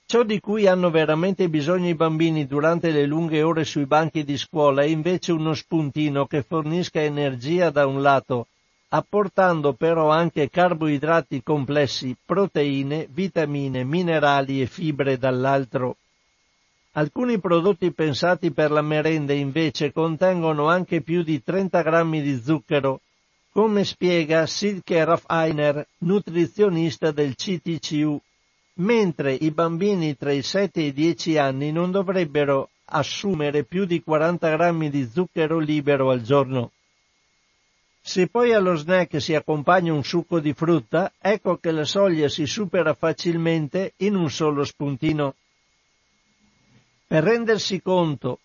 Ciò di cui hanno veramente bisogno i bambini durante le lunghe ore sui banchi di scuola è invece uno spuntino che fornisca energia da un lato, apportando però anche carboidrati complessi, proteine, vitamine, minerali e fibre dall'altro. Alcuni prodotti pensati per la merenda invece contengono anche più di trenta grammi di zucchero, come spiega Silke Raffiner, nutrizionista del C T C U. Mentre i bambini tra i sette e i dieci anni non dovrebbero assumere più di quaranta grammi di zucchero libero al giorno. Se poi allo snack si accompagna un succo di frutta, ecco che la soglia si supera facilmente in un solo spuntino. Per rendersi conto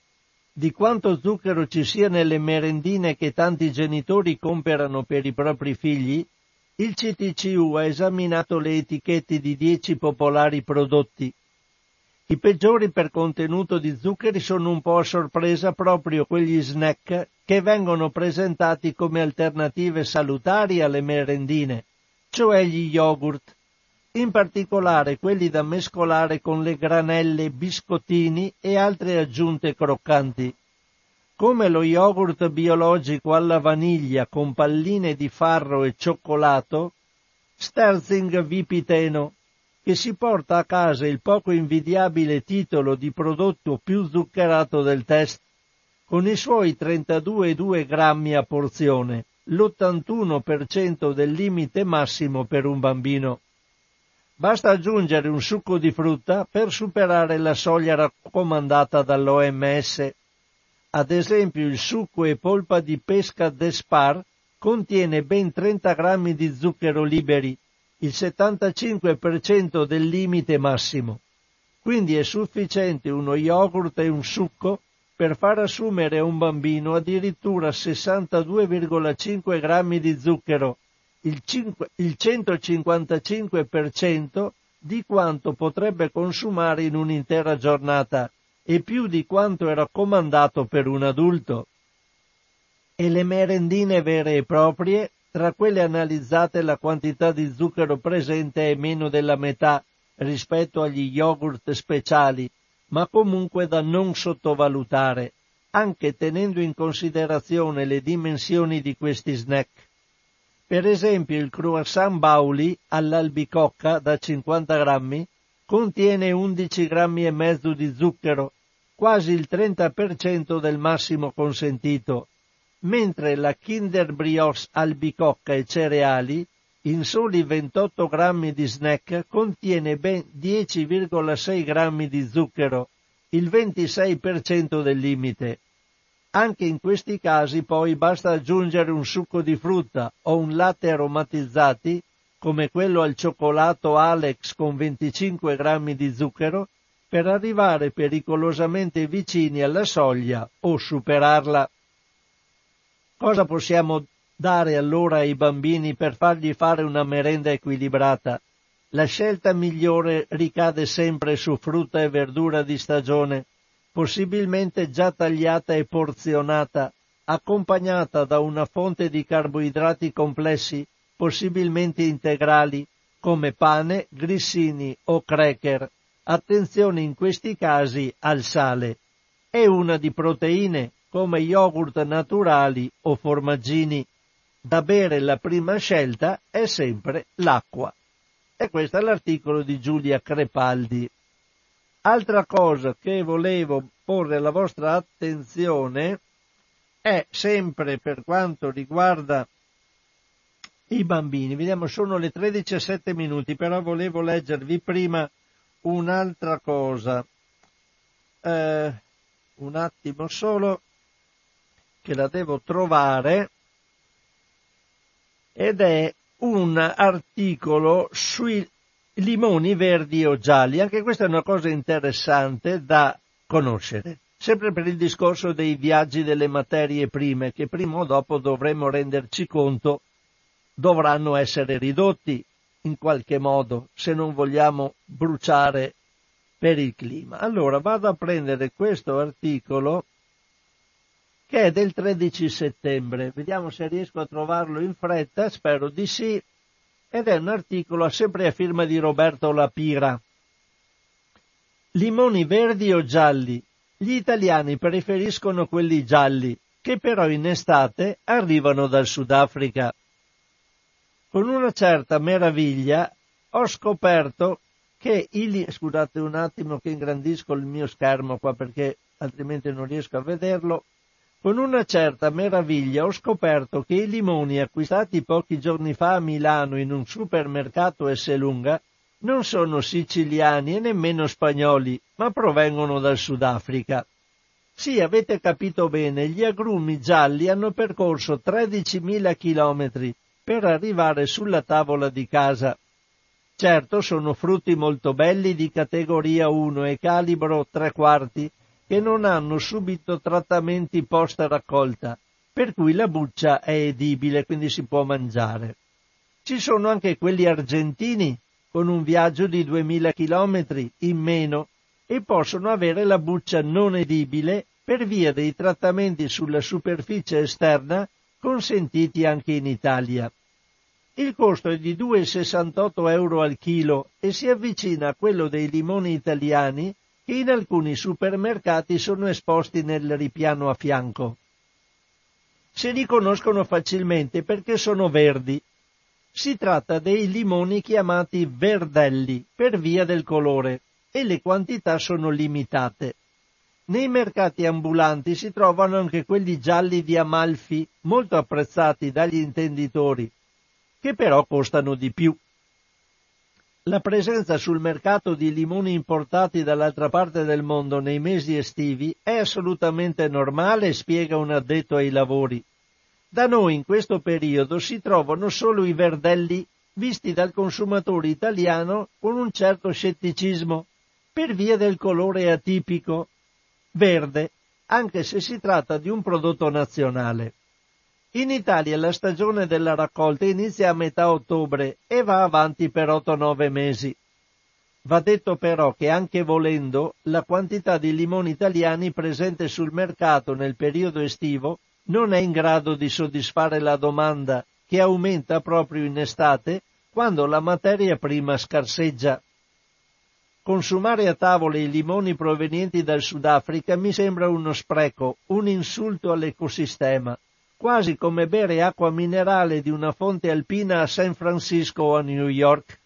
di quanto zucchero ci sia nelle merendine che tanti genitori comprano per i propri figli, il C T C U ha esaminato le etichette di dieci popolari prodotti. I peggiori per contenuto di zuccheri sono un po' a sorpresa proprio quegli snack che vengono presentati come alternative salutari alle merendine, cioè gli yogurt, in particolare quelli da mescolare con le granelle, biscottini e altre aggiunte croccanti, come lo yogurt biologico alla vaniglia con palline di farro e cioccolato, Sterzinger Vipiteno, che si porta a casa il poco invidiabile titolo di prodotto più zuccherato del test, con i suoi trentadue virgola due grammi a porzione, l'ottantuno per cento del limite massimo per un bambino. Basta aggiungere un succo di frutta per superare la soglia raccomandata dall'O M S. Ad esempio il succo e polpa di pesca Despar contiene ben trenta grammi di zucchero liberi, il settantacinque per cento del limite massimo. Quindi è sufficiente uno yogurt e un succo per far assumere a un bambino addirittura sessantadue virgola cinque grammi di zucchero, il, cinque, il centocinquantacinque per cento di quanto potrebbe consumare in un'intera giornata e più di quanto è raccomandato per un adulto. E le merendine vere e proprie, tra quelle analizzate la quantità di zucchero presente è meno della metà rispetto agli yogurt speciali, ma comunque da non sottovalutare, anche tenendo in considerazione le dimensioni di questi snack. Per esempio il croissant Bauli all'albicocca da cinquanta grammi contiene undici grammi e mezzo di zucchero, quasi il trenta per cento del massimo consentito, mentre la Kinder Brioche albicocca e cereali in soli ventotto grammi di snack contiene ben dieci virgola sei grammi di zucchero, il ventisei per cento del limite. Anche in questi casi poi basta aggiungere un succo di frutta o un latte aromatizzati, come quello al cioccolato Alex con venticinque grammi di zucchero, per arrivare pericolosamente vicini alla soglia o superarla. Cosa possiamo dare allora ai bambini per fargli fare una merenda equilibrata? La scelta migliore ricade sempre su frutta e verdura di stagione, possibilmente già tagliata e porzionata, accompagnata da una fonte di carboidrati complessi, possibilmente integrali, come pane, grissini o cracker. Attenzione in questi casi al sale. E una di proteine, come yogurt naturali o formaggini. Da bere la prima scelta è sempre l'acqua. E questo è l'articolo di Giulia Crepaldi. Altra cosa che volevo porre alla vostra attenzione è sempre per quanto riguarda i bambini. Vediamo, sono le tredici e sette minuti, però volevo leggervi prima un'altra cosa. Eh, un attimo solo, che la devo trovare. Ed è un articolo sui limoni verdi o gialli. Anche questa è una cosa interessante da conoscere, sempre per il discorso dei viaggi delle materie prime, che prima o dopo dovremo renderci conto dovranno essere ridotti in qualche modo, se non vogliamo bruciare per il clima. Allora vado a prendere questo articolo, che è del tredici settembre, vediamo se riesco a trovarlo in fretta, spero di sì, ed è un articolo sempre a firma di Roberto Lapira. Limoni verdi o gialli? Gli italiani preferiscono quelli gialli, che però in estate arrivano dal Sudafrica. Con una certa meraviglia ho scoperto che i... Scusate un attimo che ingrandisco il mio schermo qua, perché altrimenti non riesco a vederlo. Con una certa meraviglia ho scoperto che i limoni acquistati pochi giorni fa a Milano in un supermercato Esselunga non sono siciliani e nemmeno spagnoli, ma provengono dal Sudafrica. Sì, avete capito bene, gli agrumi gialli hanno percorso tredicimila chilometri per arrivare sulla tavola di casa. Certo, sono frutti molto belli di categoria uno e calibro tre quarti, che non hanno subito trattamenti post raccolta, per cui la buccia è edibile, quindi si può mangiare. Ci sono anche quelli argentini, con un viaggio di duemila chilometri in meno, e possono avere la buccia non edibile per via dei trattamenti sulla superficie esterna consentiti anche in Italia. Il costo è di due virgola sessantotto euro al chilo e si avvicina a quello dei limoni italiani, che in alcuni supermercati sono esposti nel ripiano a fianco. Si riconoscono facilmente perché sono verdi. Si tratta dei limoni chiamati verdelli per via del colore, e le quantità sono limitate. Nei mercati ambulanti si trovano anche quelli gialli di Amalfi, molto apprezzati dagli intenditori, che però costano di più. La presenza sul mercato di limoni importati dall'altra parte del mondo nei mesi estivi è assolutamente normale, spiega un addetto ai lavori. Da noi in questo periodo si trovano solo i verdelli, visti dal consumatore italiano con un certo scetticismo, per via del colore atipico, verde, anche se si tratta di un prodotto nazionale. In Italia la stagione della raccolta inizia a metà ottobre e va avanti per otto nove mesi. Va detto però che anche volendo, la quantità di limoni italiani presente sul mercato nel periodo estivo non è in grado di soddisfare la domanda, che aumenta proprio in estate, quando la materia prima scarseggia. Consumare a tavola i limoni provenienti dal Sudafrica mi sembra uno spreco, un insulto all'ecosistema, quasi come bere acqua minerale di una fonte alpina a San Francisco o a New York.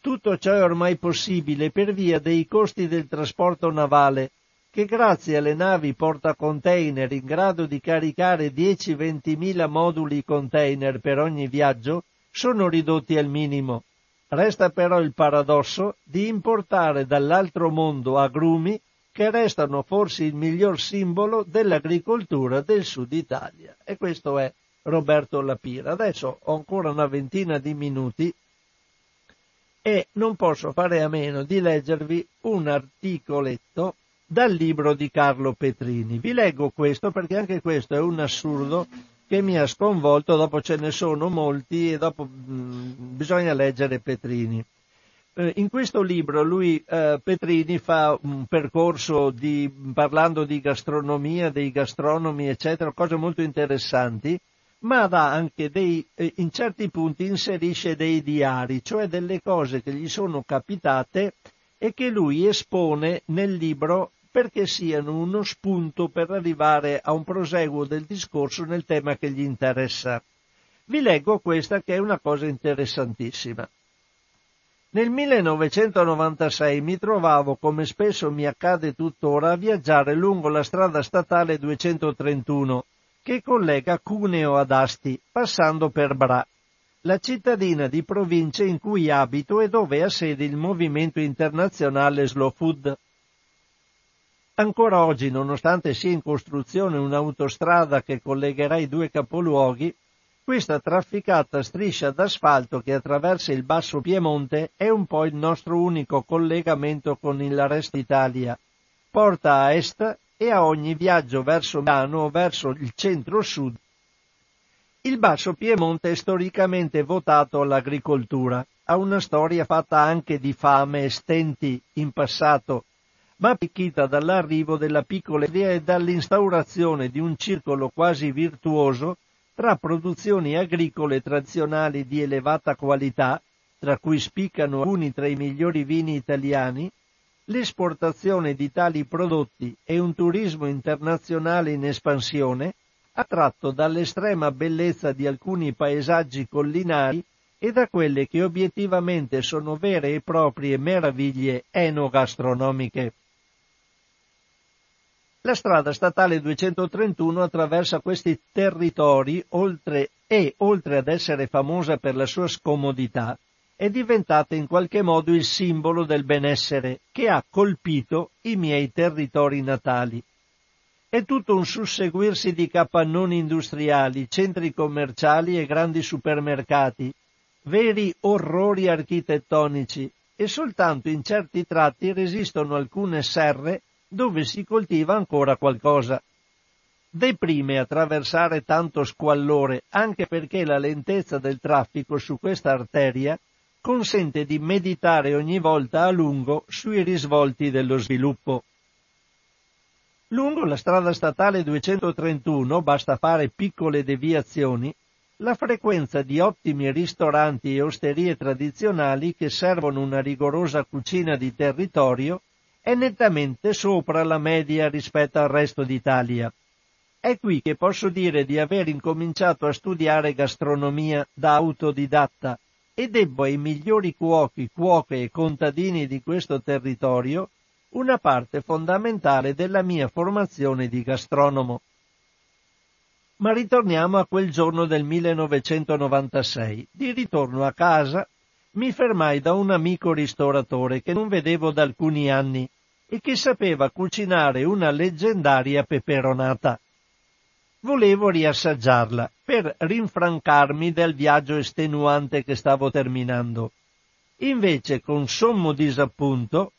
Tutto ciò è ormai possibile per via dei costi del trasporto navale, che grazie alle navi portacontainer in grado di caricare dieci ventimila moduli container per ogni viaggio, sono ridotti al minimo. Resta però il paradosso di importare dall'altro mondo agrumi che restano forse il miglior simbolo dell'agricoltura del Sud Italia. E questo è Roberto Lapira. Adesso ho ancora una ventina di minuti e non posso fare a meno di leggervi un articoletto dal libro di Carlo Petrini. Vi leggo questo perché anche questo è un assurdo che mi ha sconvolto, dopo ce ne sono molti e dopo mh, bisogna leggere Petrini. Eh, in questo libro lui, eh, Petrini, fa un percorso di, parlando di gastronomia, dei gastronomi, eccetera, cose molto interessanti, ma dà anche dei, eh, in certi punti inserisce dei diari, cioè delle cose che gli sono capitate e che lui espone nel libro, perché siano uno spunto per arrivare a un proseguo del discorso nel tema che gli interessa. Vi leggo questa che è una cosa interessantissima. Nel millenovecentonovantasei mi trovavo, come spesso mi accade tuttora, a viaggiare lungo la strada statale duecentotrentuno, che collega Cuneo ad Asti, passando per Bra, la cittadina di provincia in cui abito e dove ha sede il movimento internazionale Slow Food. Ancora oggi, nonostante sia in costruzione un'autostrada che collegherà i due capoluoghi, questa trafficata striscia d'asfalto che attraversa il Basso Piemonte è un po' il nostro unico collegamento con il resto d'Italia. Porta a est e a ogni viaggio verso Milano o verso il centro-sud. Il Basso Piemonte è storicamente votato all'agricoltura, ha una storia fatta anche di fame e stenti in passato, ma arricchita dall'arrivo della piccola idea e dall'instaurazione di un circolo quasi virtuoso tra produzioni agricole tradizionali di elevata qualità, tra cui spiccano alcuni tra i migliori vini italiani, l'esportazione di tali prodotti e un turismo internazionale in espansione, attratto dall'estrema bellezza di alcuni paesaggi collinari e da quelle che obiettivamente sono vere e proprie meraviglie enogastronomiche. La strada statale duecentotrentuno attraversa questi territori oltre, e, oltre ad essere famosa per la sua scomodità, è diventata in qualche modo il simbolo del benessere che ha colpito i miei territori natali. È tutto un susseguirsi di capannoni industriali, centri commerciali e grandi supermercati, veri orrori architettonici, e soltanto in certi tratti resistono alcune serre dove si coltiva ancora qualcosa. Deprime attraversare tanto squallore, anche perché la lentezza del traffico su questa arteria consente di meditare ogni volta a lungo sui risvolti dello sviluppo. Lungo la strada statale duecentotrentuno, basta fare piccole deviazioni, la frequenza di ottimi ristoranti e osterie tradizionali che servono una rigorosa cucina di territorio è nettamente sopra la media rispetto al resto d'Italia. È qui che posso dire di aver incominciato a studiare gastronomia da autodidatta e debbo ai migliori cuochi, cuoche e contadini di questo territorio una parte fondamentale della mia formazione di gastronomo. Ma ritorniamo a quel giorno del millenovecentonovantasei. Di ritorno a casa mi fermai da un amico ristoratore che non vedevo da alcuni anni e che sapeva cucinare una leggendaria peperonata. Volevo riassaggiarla per rinfrancarmi del viaggio estenuante che stavo terminando. Invece, con sommo disappunto,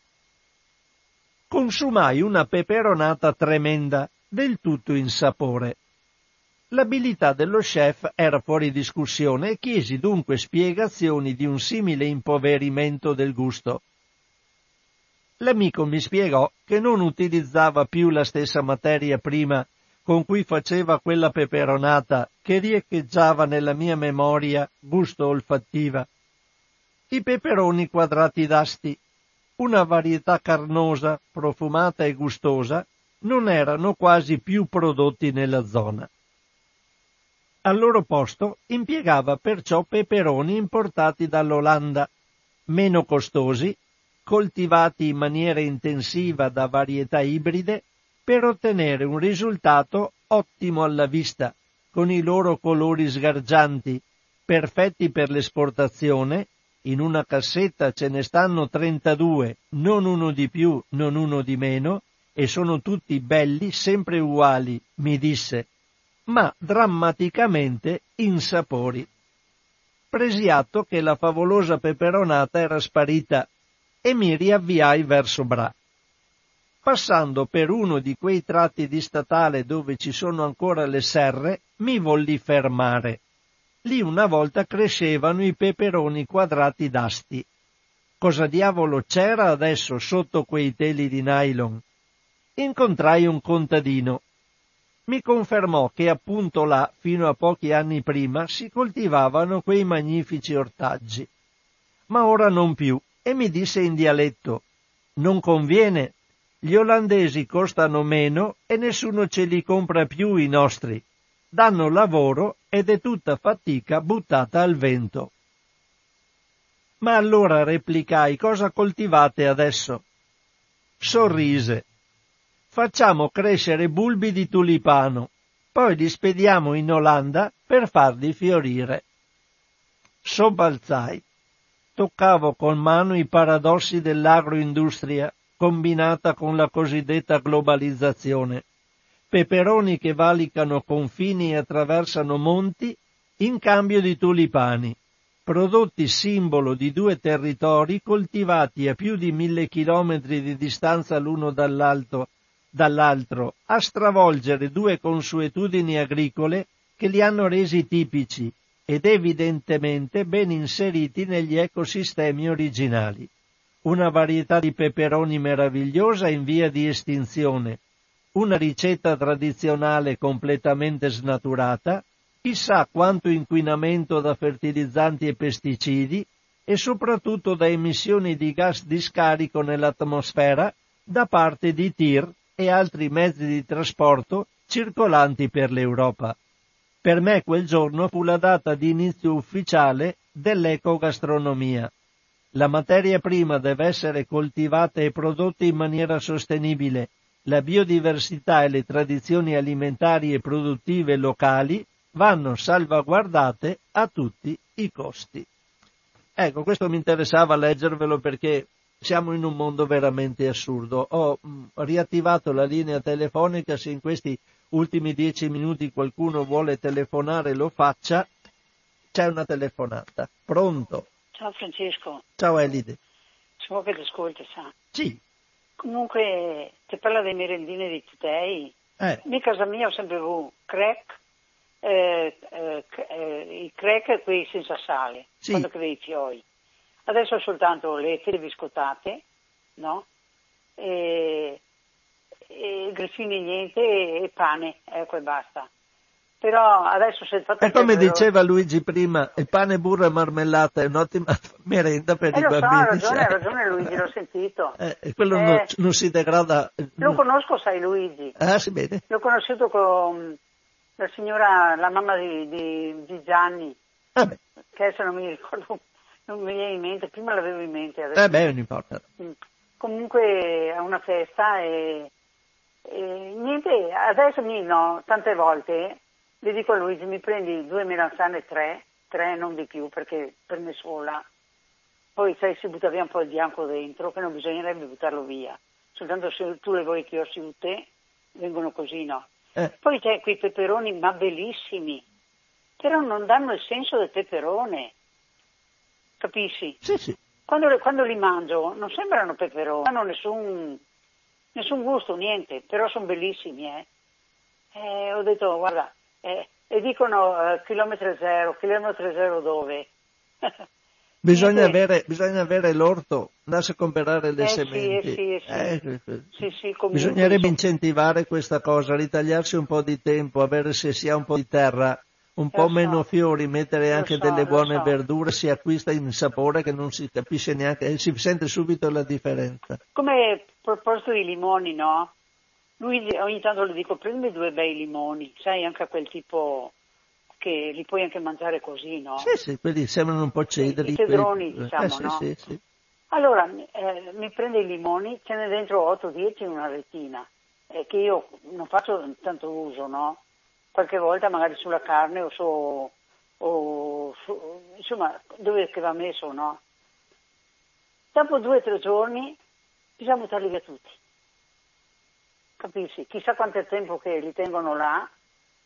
consumai una peperonata tremenda, del tutto insapore. L'abilità dello chef era fuori discussione e chiesi dunque spiegazioni di un simile impoverimento del gusto. L'amico mi spiegò che non utilizzava più la stessa materia prima con cui faceva quella peperonata che riecheggiava nella mia memoria gusto-olfattiva. I peperoni quadrati d'asti, una varietà carnosa, profumata e gustosa, non erano quasi più prodotti nella zona. Al loro posto impiegava perciò peperoni importati dall'Olanda, meno costosi, coltivati in maniera intensiva da varietà ibride per ottenere un risultato ottimo alla vista, con i loro colori sgargianti, perfetti per l'esportazione. In una cassetta ce ne stanno trentadue, non uno di più, non uno di meno, e sono tutti belli, sempre uguali, mi disse, ma drammaticamente insapori. Presi atto che la favolosa peperonata era sparita e mi riavviai verso Bra. Passando per uno di quei tratti di statale dove ci sono ancora le serre, mi volli fermare. Lì una volta crescevano i peperoni quadrati d'asti. Cosa diavolo c'era adesso sotto quei teli di nylon? Incontrai un contadino. Mi confermò che appunto là, fino a pochi anni prima, si coltivavano quei magnifici ortaggi. Ma ora non più, e mi disse in dialetto, «Non conviene, gli olandesi costano meno e nessuno ce li compra più i nostri. Danno lavoro ed è tutta fatica buttata al vento». «Ma allora», replicai, «cosa coltivate adesso?» Sorrise. «Facciamo crescere bulbi di tulipano, poi li spediamo in Olanda per farli fiorire». Sobbalzai. Toccavo con mano i paradossi dell'agroindustria combinata con la cosiddetta globalizzazione. Peperoni che valicano confini e attraversano monti in cambio di tulipani, prodotti simbolo di due territori coltivati a più di mille chilometri di distanza l'uno dall'altro, dall'altro, a stravolgere due consuetudini agricole che li hanno resi tipici ed evidentemente ben inseriti negli ecosistemi originali. Una varietà di peperoni meravigliosa in via di estinzione, una ricetta tradizionale completamente snaturata, chissà quanto inquinamento da fertilizzanti e pesticidi e soprattutto da emissioni di gas di scarico nell'atmosfera da parte di tir e altri mezzi di trasporto circolanti per l'Europa. Per me quel giorno fu la data di inizio ufficiale dell'ecogastronomia. La materia prima deve essere coltivata e prodotta in maniera sostenibile. La biodiversità e le tradizioni alimentari e produttive locali vanno salvaguardate a tutti i costi. Ecco, questo mi interessava leggervelo perché siamo in un mondo veramente assurdo. Ho riattivato la linea telefonica, se in questi ultimi dieci minuti qualcuno vuole telefonare lo faccia. C'è una telefonata. Pronto? Ciao Francesco. Ciao Elide. Sono che ti ascolti, sa? Sì. Comunque, ti parla dei merendini di Tutei. Eh. In casa mia ho sempre avuto crack, eh, eh, eh, i crack qui senza sale, sì. Quando che dei fioi. Adesso ho soltanto le tele biscottate, no? E, e grifini niente e, e pane, ecco e basta. Però adesso se il fatto è come però... diceva Luigi prima, il pane, burro e marmellata è un'ottima merenda per eh, i bambini. Ha ragione, ha ragione Luigi, l'ho sentito. Eh, quello eh, non, non si degrada. Lo conosco, sai Luigi. Ah, sì, bene. L'ho conosciuto con la signora, la mamma di, di, di Gianni, ah, che adesso non mi ricordo, non mi viene in mente, prima l'avevo in mente. Adesso. Eh beh, non importa. Comunque è una festa e, e niente, adesso mi no, tante volte... Le dico a Luigi, mi prendi due melanzane, tre, tre non di più, perché per me sola. Poi sai, si butta via un po' il bianco dentro, che non bisognerebbe buttarlo via. Soltanto se tu le vuoi che io si te, vengono così, no? Eh. Poi c'è quei peperoni ma bellissimi, però non danno il senso del peperone, capisci? Sì, sì. Quando, quando li mangio non sembrano peperoni, non hanno nessun, nessun gusto, niente, però sono bellissimi, eh. Eh, ho detto, oh, guarda, eh, e dicono eh, chilometro zero, chilometro zero dove? Bisogna, eh, avere, bisogna avere l'orto, andarsi a comprare le eh, sementi. Sì, eh, sì, eh, sì. Eh, sì, sì, comunque, bisognerebbe incentivare questa cosa, ritagliarsi un po' di tempo, avere se si ha un po' di terra, un po' so, meno fiori, mettere anche so, delle buone so. verdure, si acquista in sapore che non si capisce neanche, e si sente subito la differenza. Come a proposito di limoni, no? Lui ogni tanto le dico, prendimi due bei limoni, sai, anche a quel tipo che li puoi anche mangiare così, no? Sì, sì, quelli sembrano un po' cedri. I cedroni, quelli... diciamo, eh, sì, no? Sì, sì. Allora, eh, mi prende i limoni, ce n'è dentro otto dieci in una retina, eh, che io non faccio tanto uso, no? Qualche volta magari sulla carne o su... O su insomma, dove è che va messo, no? Dopo due o tre giorni bisogna buttarli via tutti. Capisci? Chissà quanto è tempo che li tengono là,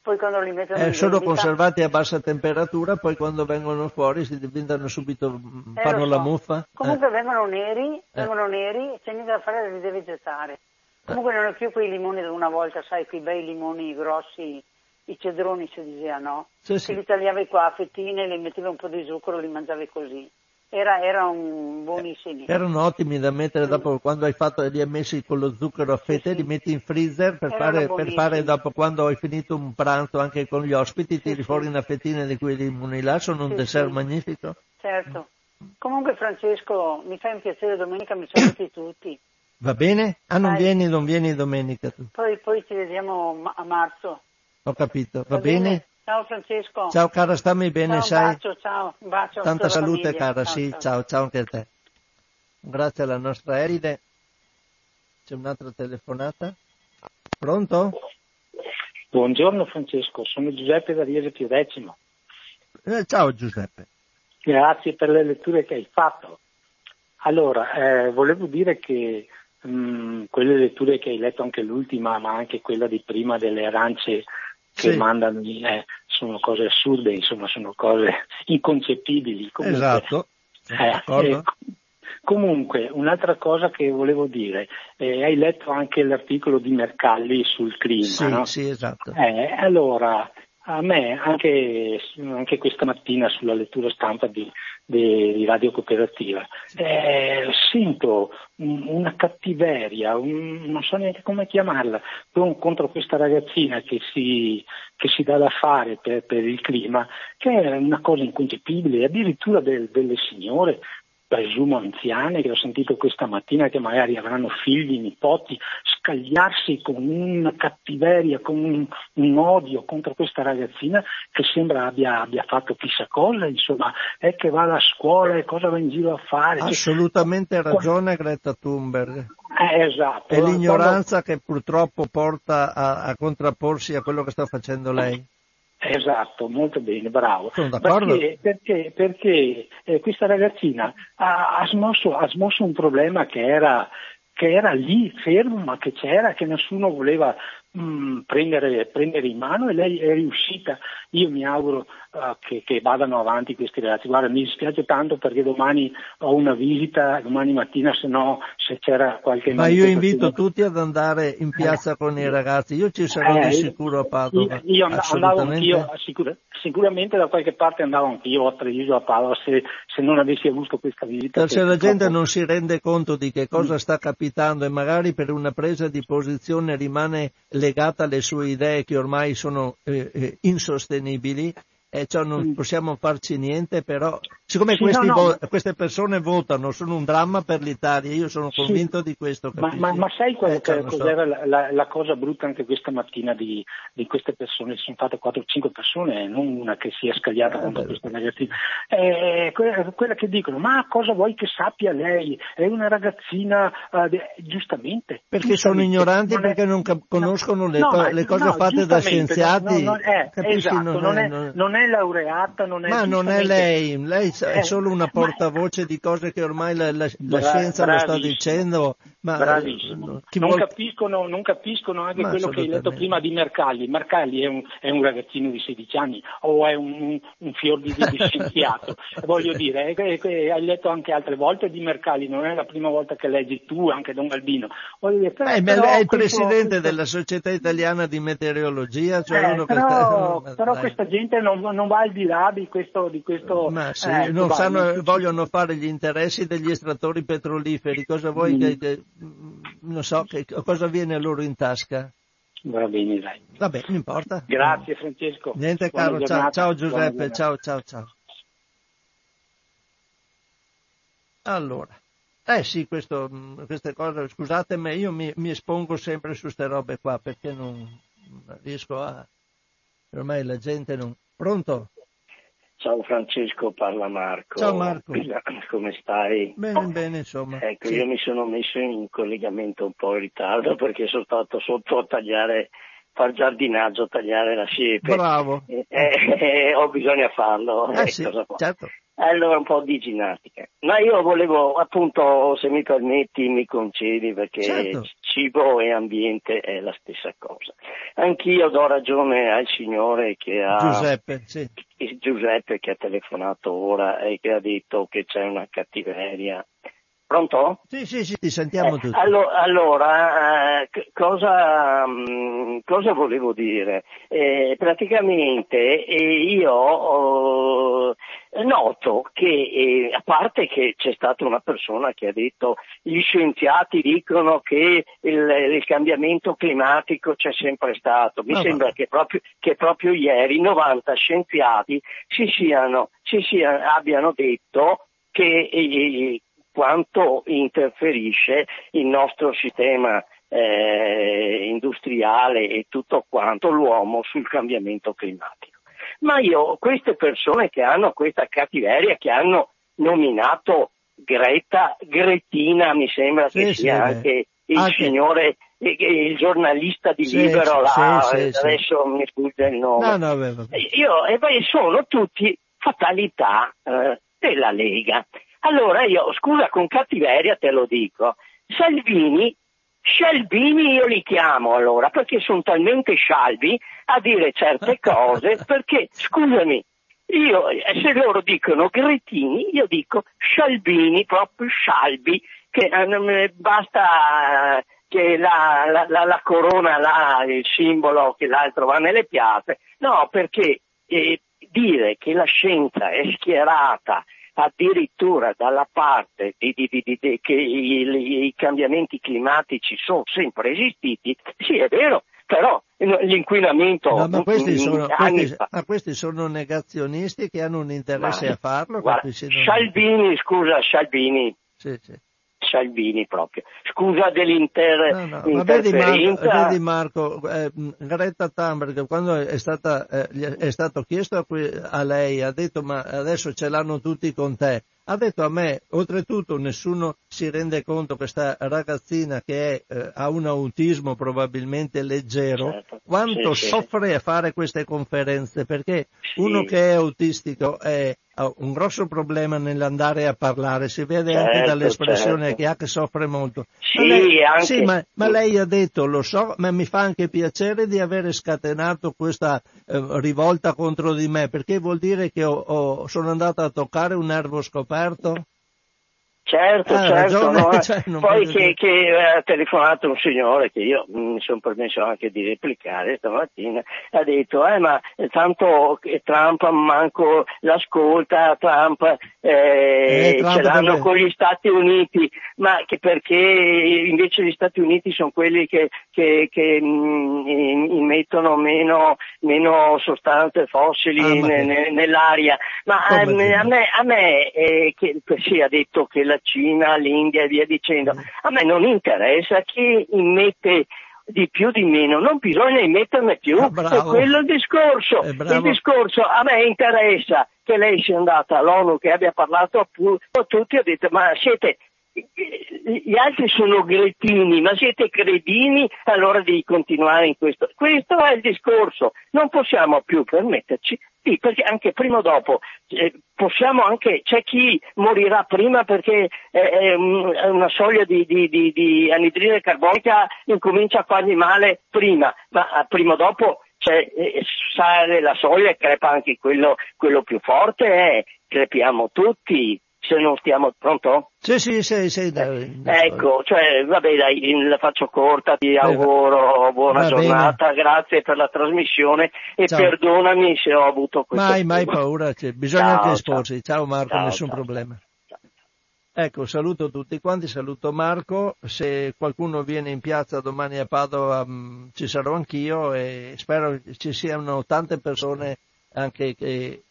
poi quando li mettono eh, in sono vendita... conservati a bassa temperatura, poi quando vengono fuori si diventano subito, eh, fanno so. la muffa. Comunque eh. vengono neri, eh. vengono neri, c'è niente da fare, li devi gettare. Comunque eh. non è più quei limoni di una volta, sai, quei bei limoni grossi, i cedroni si diceva, no? Sì, sì. Li tagliavi qua a fettine, li mettevi un po' di zucchero, li mangiavi così. Era, era un buonissimi. Erano ottimi da mettere dopo, quando hai fatto, li hai messi con lo zucchero a fette, sì, sì. Li metti in freezer per fare, per fare dopo, quando hai finito un pranzo anche con gli ospiti, sì, tiri sì. fuori una fettina di quei limoni là, sono un sì, dessert sì. magnifico. Certo. Comunque Francesco, mi fai un piacere, domenica mi saluti tutti. Va bene? Ah, non Dai. vieni, non vieni domenica tu. Poi, poi ci vediamo a marzo. Ho capito, va, va bene? bene? Ciao Francesco. Ciao cara, stammi bene, sai? Ciao, un bacio, ciao, un bacio. Tanta salute famiglia. cara, ciao, sì, ciao. ciao, ciao anche a te. Grazie alla nostra Eride. C'è un'altra telefonata. Pronto? Buongiorno Francesco, sono Giuseppe da Riese Più Decimo. Eh, ciao Giuseppe. Grazie per le letture che hai fatto. Allora, eh, volevo dire che mh, quelle letture che hai letto, anche l'ultima, ma anche quella di prima delle arance che sì. mandano, eh, sono cose assurde, insomma, sono cose inconcepibili. Comunque, esatto. Eh, eh, comunque, un'altra cosa che volevo dire, eh, hai letto anche l'articolo di Mercalli sul clima, sì, no? Sì, esatto. Eh, allora, a me, anche, anche questa mattina sulla lettura stampa di, di, di Radio Cooperativa, sì. eh, sento una cattiveria, un, non so neanche come chiamarla, contro questa ragazzina che si, che si dà da fare per, per il clima, che è una cosa inconcepibile, addirittura del, delle signore, presumo anziane, che ho sentito questa mattina, che magari avranno figli, nipoti, scagliarsi con una cattiveria, con un, un odio contro questa ragazzina che sembra abbia, abbia fatto chissà cosa, insomma, è che va alla scuola e cosa va in giro a fare. Assolutamente cioè, ragione Greta Thunberg. Eh, esatto. È l'ignoranza che purtroppo porta a, a contrapporsi a quello che sta facendo lei. Esatto, molto bene, bravo. Perché, perché, perché eh, questa ragazzina ha, ha, smosso, ha smosso un problema che era, che era lì fermo, ma che c'era, che nessuno voleva mh, prendere, prendere in mano, e lei è riuscita. Io mi auguro uh, che, che vadano avanti questi ragazzi. Guarda, mi dispiace tanto perché domani ho una visita, domani mattina, se no, se c'era qualche... Ma io invito perché... tutti ad andare in piazza eh. con i ragazzi, io ci sarò eh, di sicuro a Padova. Io, io andavo anch'io, sicur- sicuramente da qualche parte andavo anch'io a Treviso, a Padova, se, se non avessi avuto questa visita. Se la gente non si rende conto di che cosa mm. sta capitando, e magari per una presa di posizione rimane legata alle sue idee che ormai sono eh, insostenibili, e ciò non possiamo farci niente, però siccome sì, questi no, no. Vo- queste persone votano, sono un dramma per l'Italia, io sono convinto sì. di questo. Ma, ma, ma sai qual- eh, cioè, cos'era so. la, la, la cosa brutta anche questa mattina di, di queste persone? Sono fatte quattro o cinque persone, non una che si è scagliata eh, contro questa ragazzina, eh, quella, quella che dicono, ma cosa vuoi che sappia lei? È una ragazzina, eh, giustamente. Perché giustamente, sono ignoranti, non è, perché non cap- conoscono le, no, co- le cose no, fatte da scienziati. No, non è, capisci, esatto, non è, non è, non è laureata, non è... Ma non è lei, lei è solo una portavoce di cose che ormai la, la, la Bra- scienza lo sta dicendo. Ma bravissimo. Non, vuol... capiscono, non capiscono anche ma quello che hai detto prima di Mercalli. Mercalli è un, è un ragazzino di sedici anni o è un, un fior di, di scienziato. Voglio dire, eh, eh, hai letto anche altre volte di Mercalli, non è la prima volta che leggi tu, anche Don Albino. Voglio dire, però, eh, però, è il questo, presidente questo... della Società Italiana di Meteorologia. Cioè eh, uno però che... però questa gente non, non va al di là di questo... Di questo ma sì, eh, non sanno, di... vogliono fare gli interessi degli estrattori petroliferi. Cosa vuoi mm. che... non so che cosa viene loro in tasca. Va bene, dai. Vabbè, non importa. Grazie Francesco. Niente caro, ciao, ciao Giuseppe, ciao ciao ciao. Allora, eh sì, questo, queste cose, scusate, ma io mi, mi espongo sempre su ste robe qua perché non riesco a... ormai la gente non... Pronto? Ciao Francesco, parla Marco. Ciao Marco. Come stai? Bene, bene, insomma. Ecco, sì. Io mi sono messo in collegamento un po' in ritardo perché sono stato sotto a tagliare, far giardinaggio, tagliare la siepe. Bravo. E, e, e ho bisogno di farlo. Eh, eh sì, cosa certo. Allora un po' di ginnastica. Ma io volevo, appunto, se mi permetti, mi concedi perché certo. Cibo e ambiente è la stessa cosa. Anch'io do ragione al signore che ha... Giuseppe, sì. Giuseppe che ha telefonato ora e che ha detto che c'è una cattiveria. Pronto? Sì, sì, sì, ti sentiamo eh, tutti. Allo- allora, eh, cosa, mh, cosa volevo dire? Eh, praticamente eh, io oh, noto che, eh, a parte che c'è stata una persona che ha detto gli scienziati dicono che il, il cambiamento climatico c'è sempre stato, mi no, sembra no. Che, proprio, che proprio ieri novanta scienziati si siano, si siano, abbiano detto che... Eh, quanto interferisce il nostro sistema eh, industriale e tutto quanto l'uomo sul cambiamento climatico. Ma io, queste persone che hanno questa cattiveria, che hanno nominato Greta, Gretina, mi sembra sì, che sia sì, anche il anche... signore, il giornalista di sì, Libero, sì, là, sì, adesso sì. Mi sfugge il nome. No, no, beh, beh. Io, e beh, sono tutti fatalità eh, della Lega. Allora io, scusa con cattiveria te lo dico, Salvini, Scialbini io li chiamo allora, perché sono talmente scialbi a dire certe cose, perché scusami, io se loro dicono Gretini io dico Scialbini, proprio scialbi, che eh, basta che la, la, la, la corona là, il simbolo che l'altro va nelle piazze, no perché eh, dire che la scienza è schierata addirittura dalla parte di, di, di, di, che i, i cambiamenti climatici sono sempre esistiti, sì è vero, però l'inquinamento... No, ma questi, sono, questi, ma questi sono negazionisti che hanno un interesse ma, a farlo. Guarda, Salvini, scusa, Salvini. Sì, sì. Salvini proprio. Scusa dell'interferenza. No, no, ma vedi Marco, vedi Marco eh, Greta Thunberg quando è stata eh, è stato chiesto a, qui, a lei ha detto ma adesso ce l'hanno tutti con te. Ha detto a me, oltretutto nessuno si rende conto che sta ragazzina che è, eh, ha un autismo probabilmente leggero, certo. Quanto sì, soffre sì. A fare queste conferenze, perché sì. Uno che è autistico è, ha un grosso problema nell'andare a parlare, si vede certo, anche dall'espressione certo. Che ha che soffre molto. Sì, ma lei, anche. Sì ma, ma lei ha detto, lo so, ma mi fa anche piacere di avere scatenato questa eh, rivolta contro di me, perché vuol dire che ho, ho, sono andata a toccare un nervo scoperto. Certo, ah, certo, no? Cioè, poi che, che ha telefonato un signore che io mi sono permesso anche di replicare stamattina, ha detto eh, ma tanto Trump manco l'ascolta, Trump, eh, eh, Trump ce l'hanno con gli Stati Uniti, ma che perché invece gli Stati Uniti sono quelli che, che, che immettono meno, meno sostanze fossili ah, ne, ne, nell'aria, ma a, a me, a me eh, che, sì, ha detto che la Cina, l'India e via dicendo. A me non interessa chi immette di più di meno, non bisogna immetterne più, ah, è quello il discorso. Il discorso a me interessa che lei sia andata all'ONU, che abbia parlato a tutti, ha detto ma siete gli altri sono gretini, ma siete credini, allora devi continuare in questo. Questo è il discorso, non possiamo più permetterci, sì, perché anche prima o dopo eh, possiamo anche, c'è chi morirà prima perché eh, una soglia di, di, di, di anidride carbonica incomincia a fargli male prima, ma prima o dopo c'è, eh, sale la soglia e crepa anche quello, quello più forte, eh, crepiamo tutti. Se non stiamo, pronto? Sì, sì, sì, sì dai, dai. Ecco, cioè, vabbè, dai, la faccio corta, ti auguro buona giornata, bene. Grazie per la trasmissione e ciao. Perdonami se ho avuto questo. Mai, mai paura, cioè, bisogna ciao, anche esporsi. Ciao, ciao Marco, ciao, nessun ciao, problema. Ciao, ciao. Ecco, saluto tutti quanti, saluto Marco, se qualcuno viene in piazza domani a Padova mh, ci sarò anch'io e spero ci siano tante persone anche che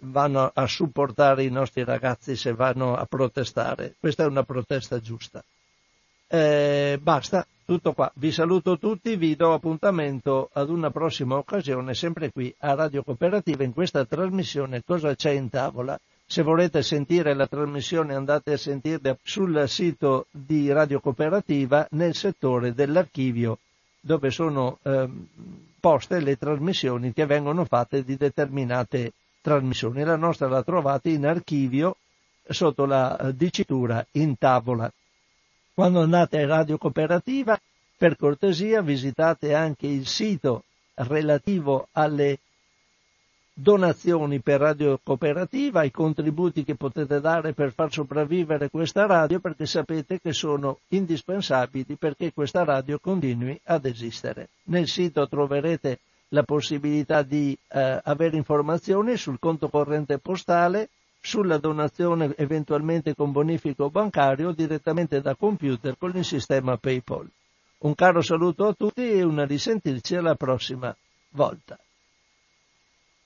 vanno a supportare i nostri ragazzi se vanno a protestare. Questa è una protesta giusta. Eh, basta, tutto qua. Vi saluto tutti, vi do appuntamento ad una prossima occasione, sempre qui a Radio Cooperativa, in questa trasmissione Cosa c'è in tavola. Se volete sentire la trasmissione andate a sentirla sul sito di Radio Cooperativa nel settore dell'archivio, dove sono eh, poste le trasmissioni che vengono fatte di determinate trasmissione. La nostra la trovate in archivio sotto la dicitura in tavola. Quando andate a Radio Cooperativa, per cortesia visitate anche il sito relativo alle donazioni per Radio Cooperativa, ai contributi che potete dare per far sopravvivere questa radio, perché sapete che sono indispensabili perché questa radio continui ad esistere. Nel sito troverete la possibilità di eh, avere informazioni sul conto corrente postale, sulla donazione eventualmente con bonifico bancario direttamente da computer con il sistema PayPal. Un caro saluto a tutti e una risentirci alla prossima volta.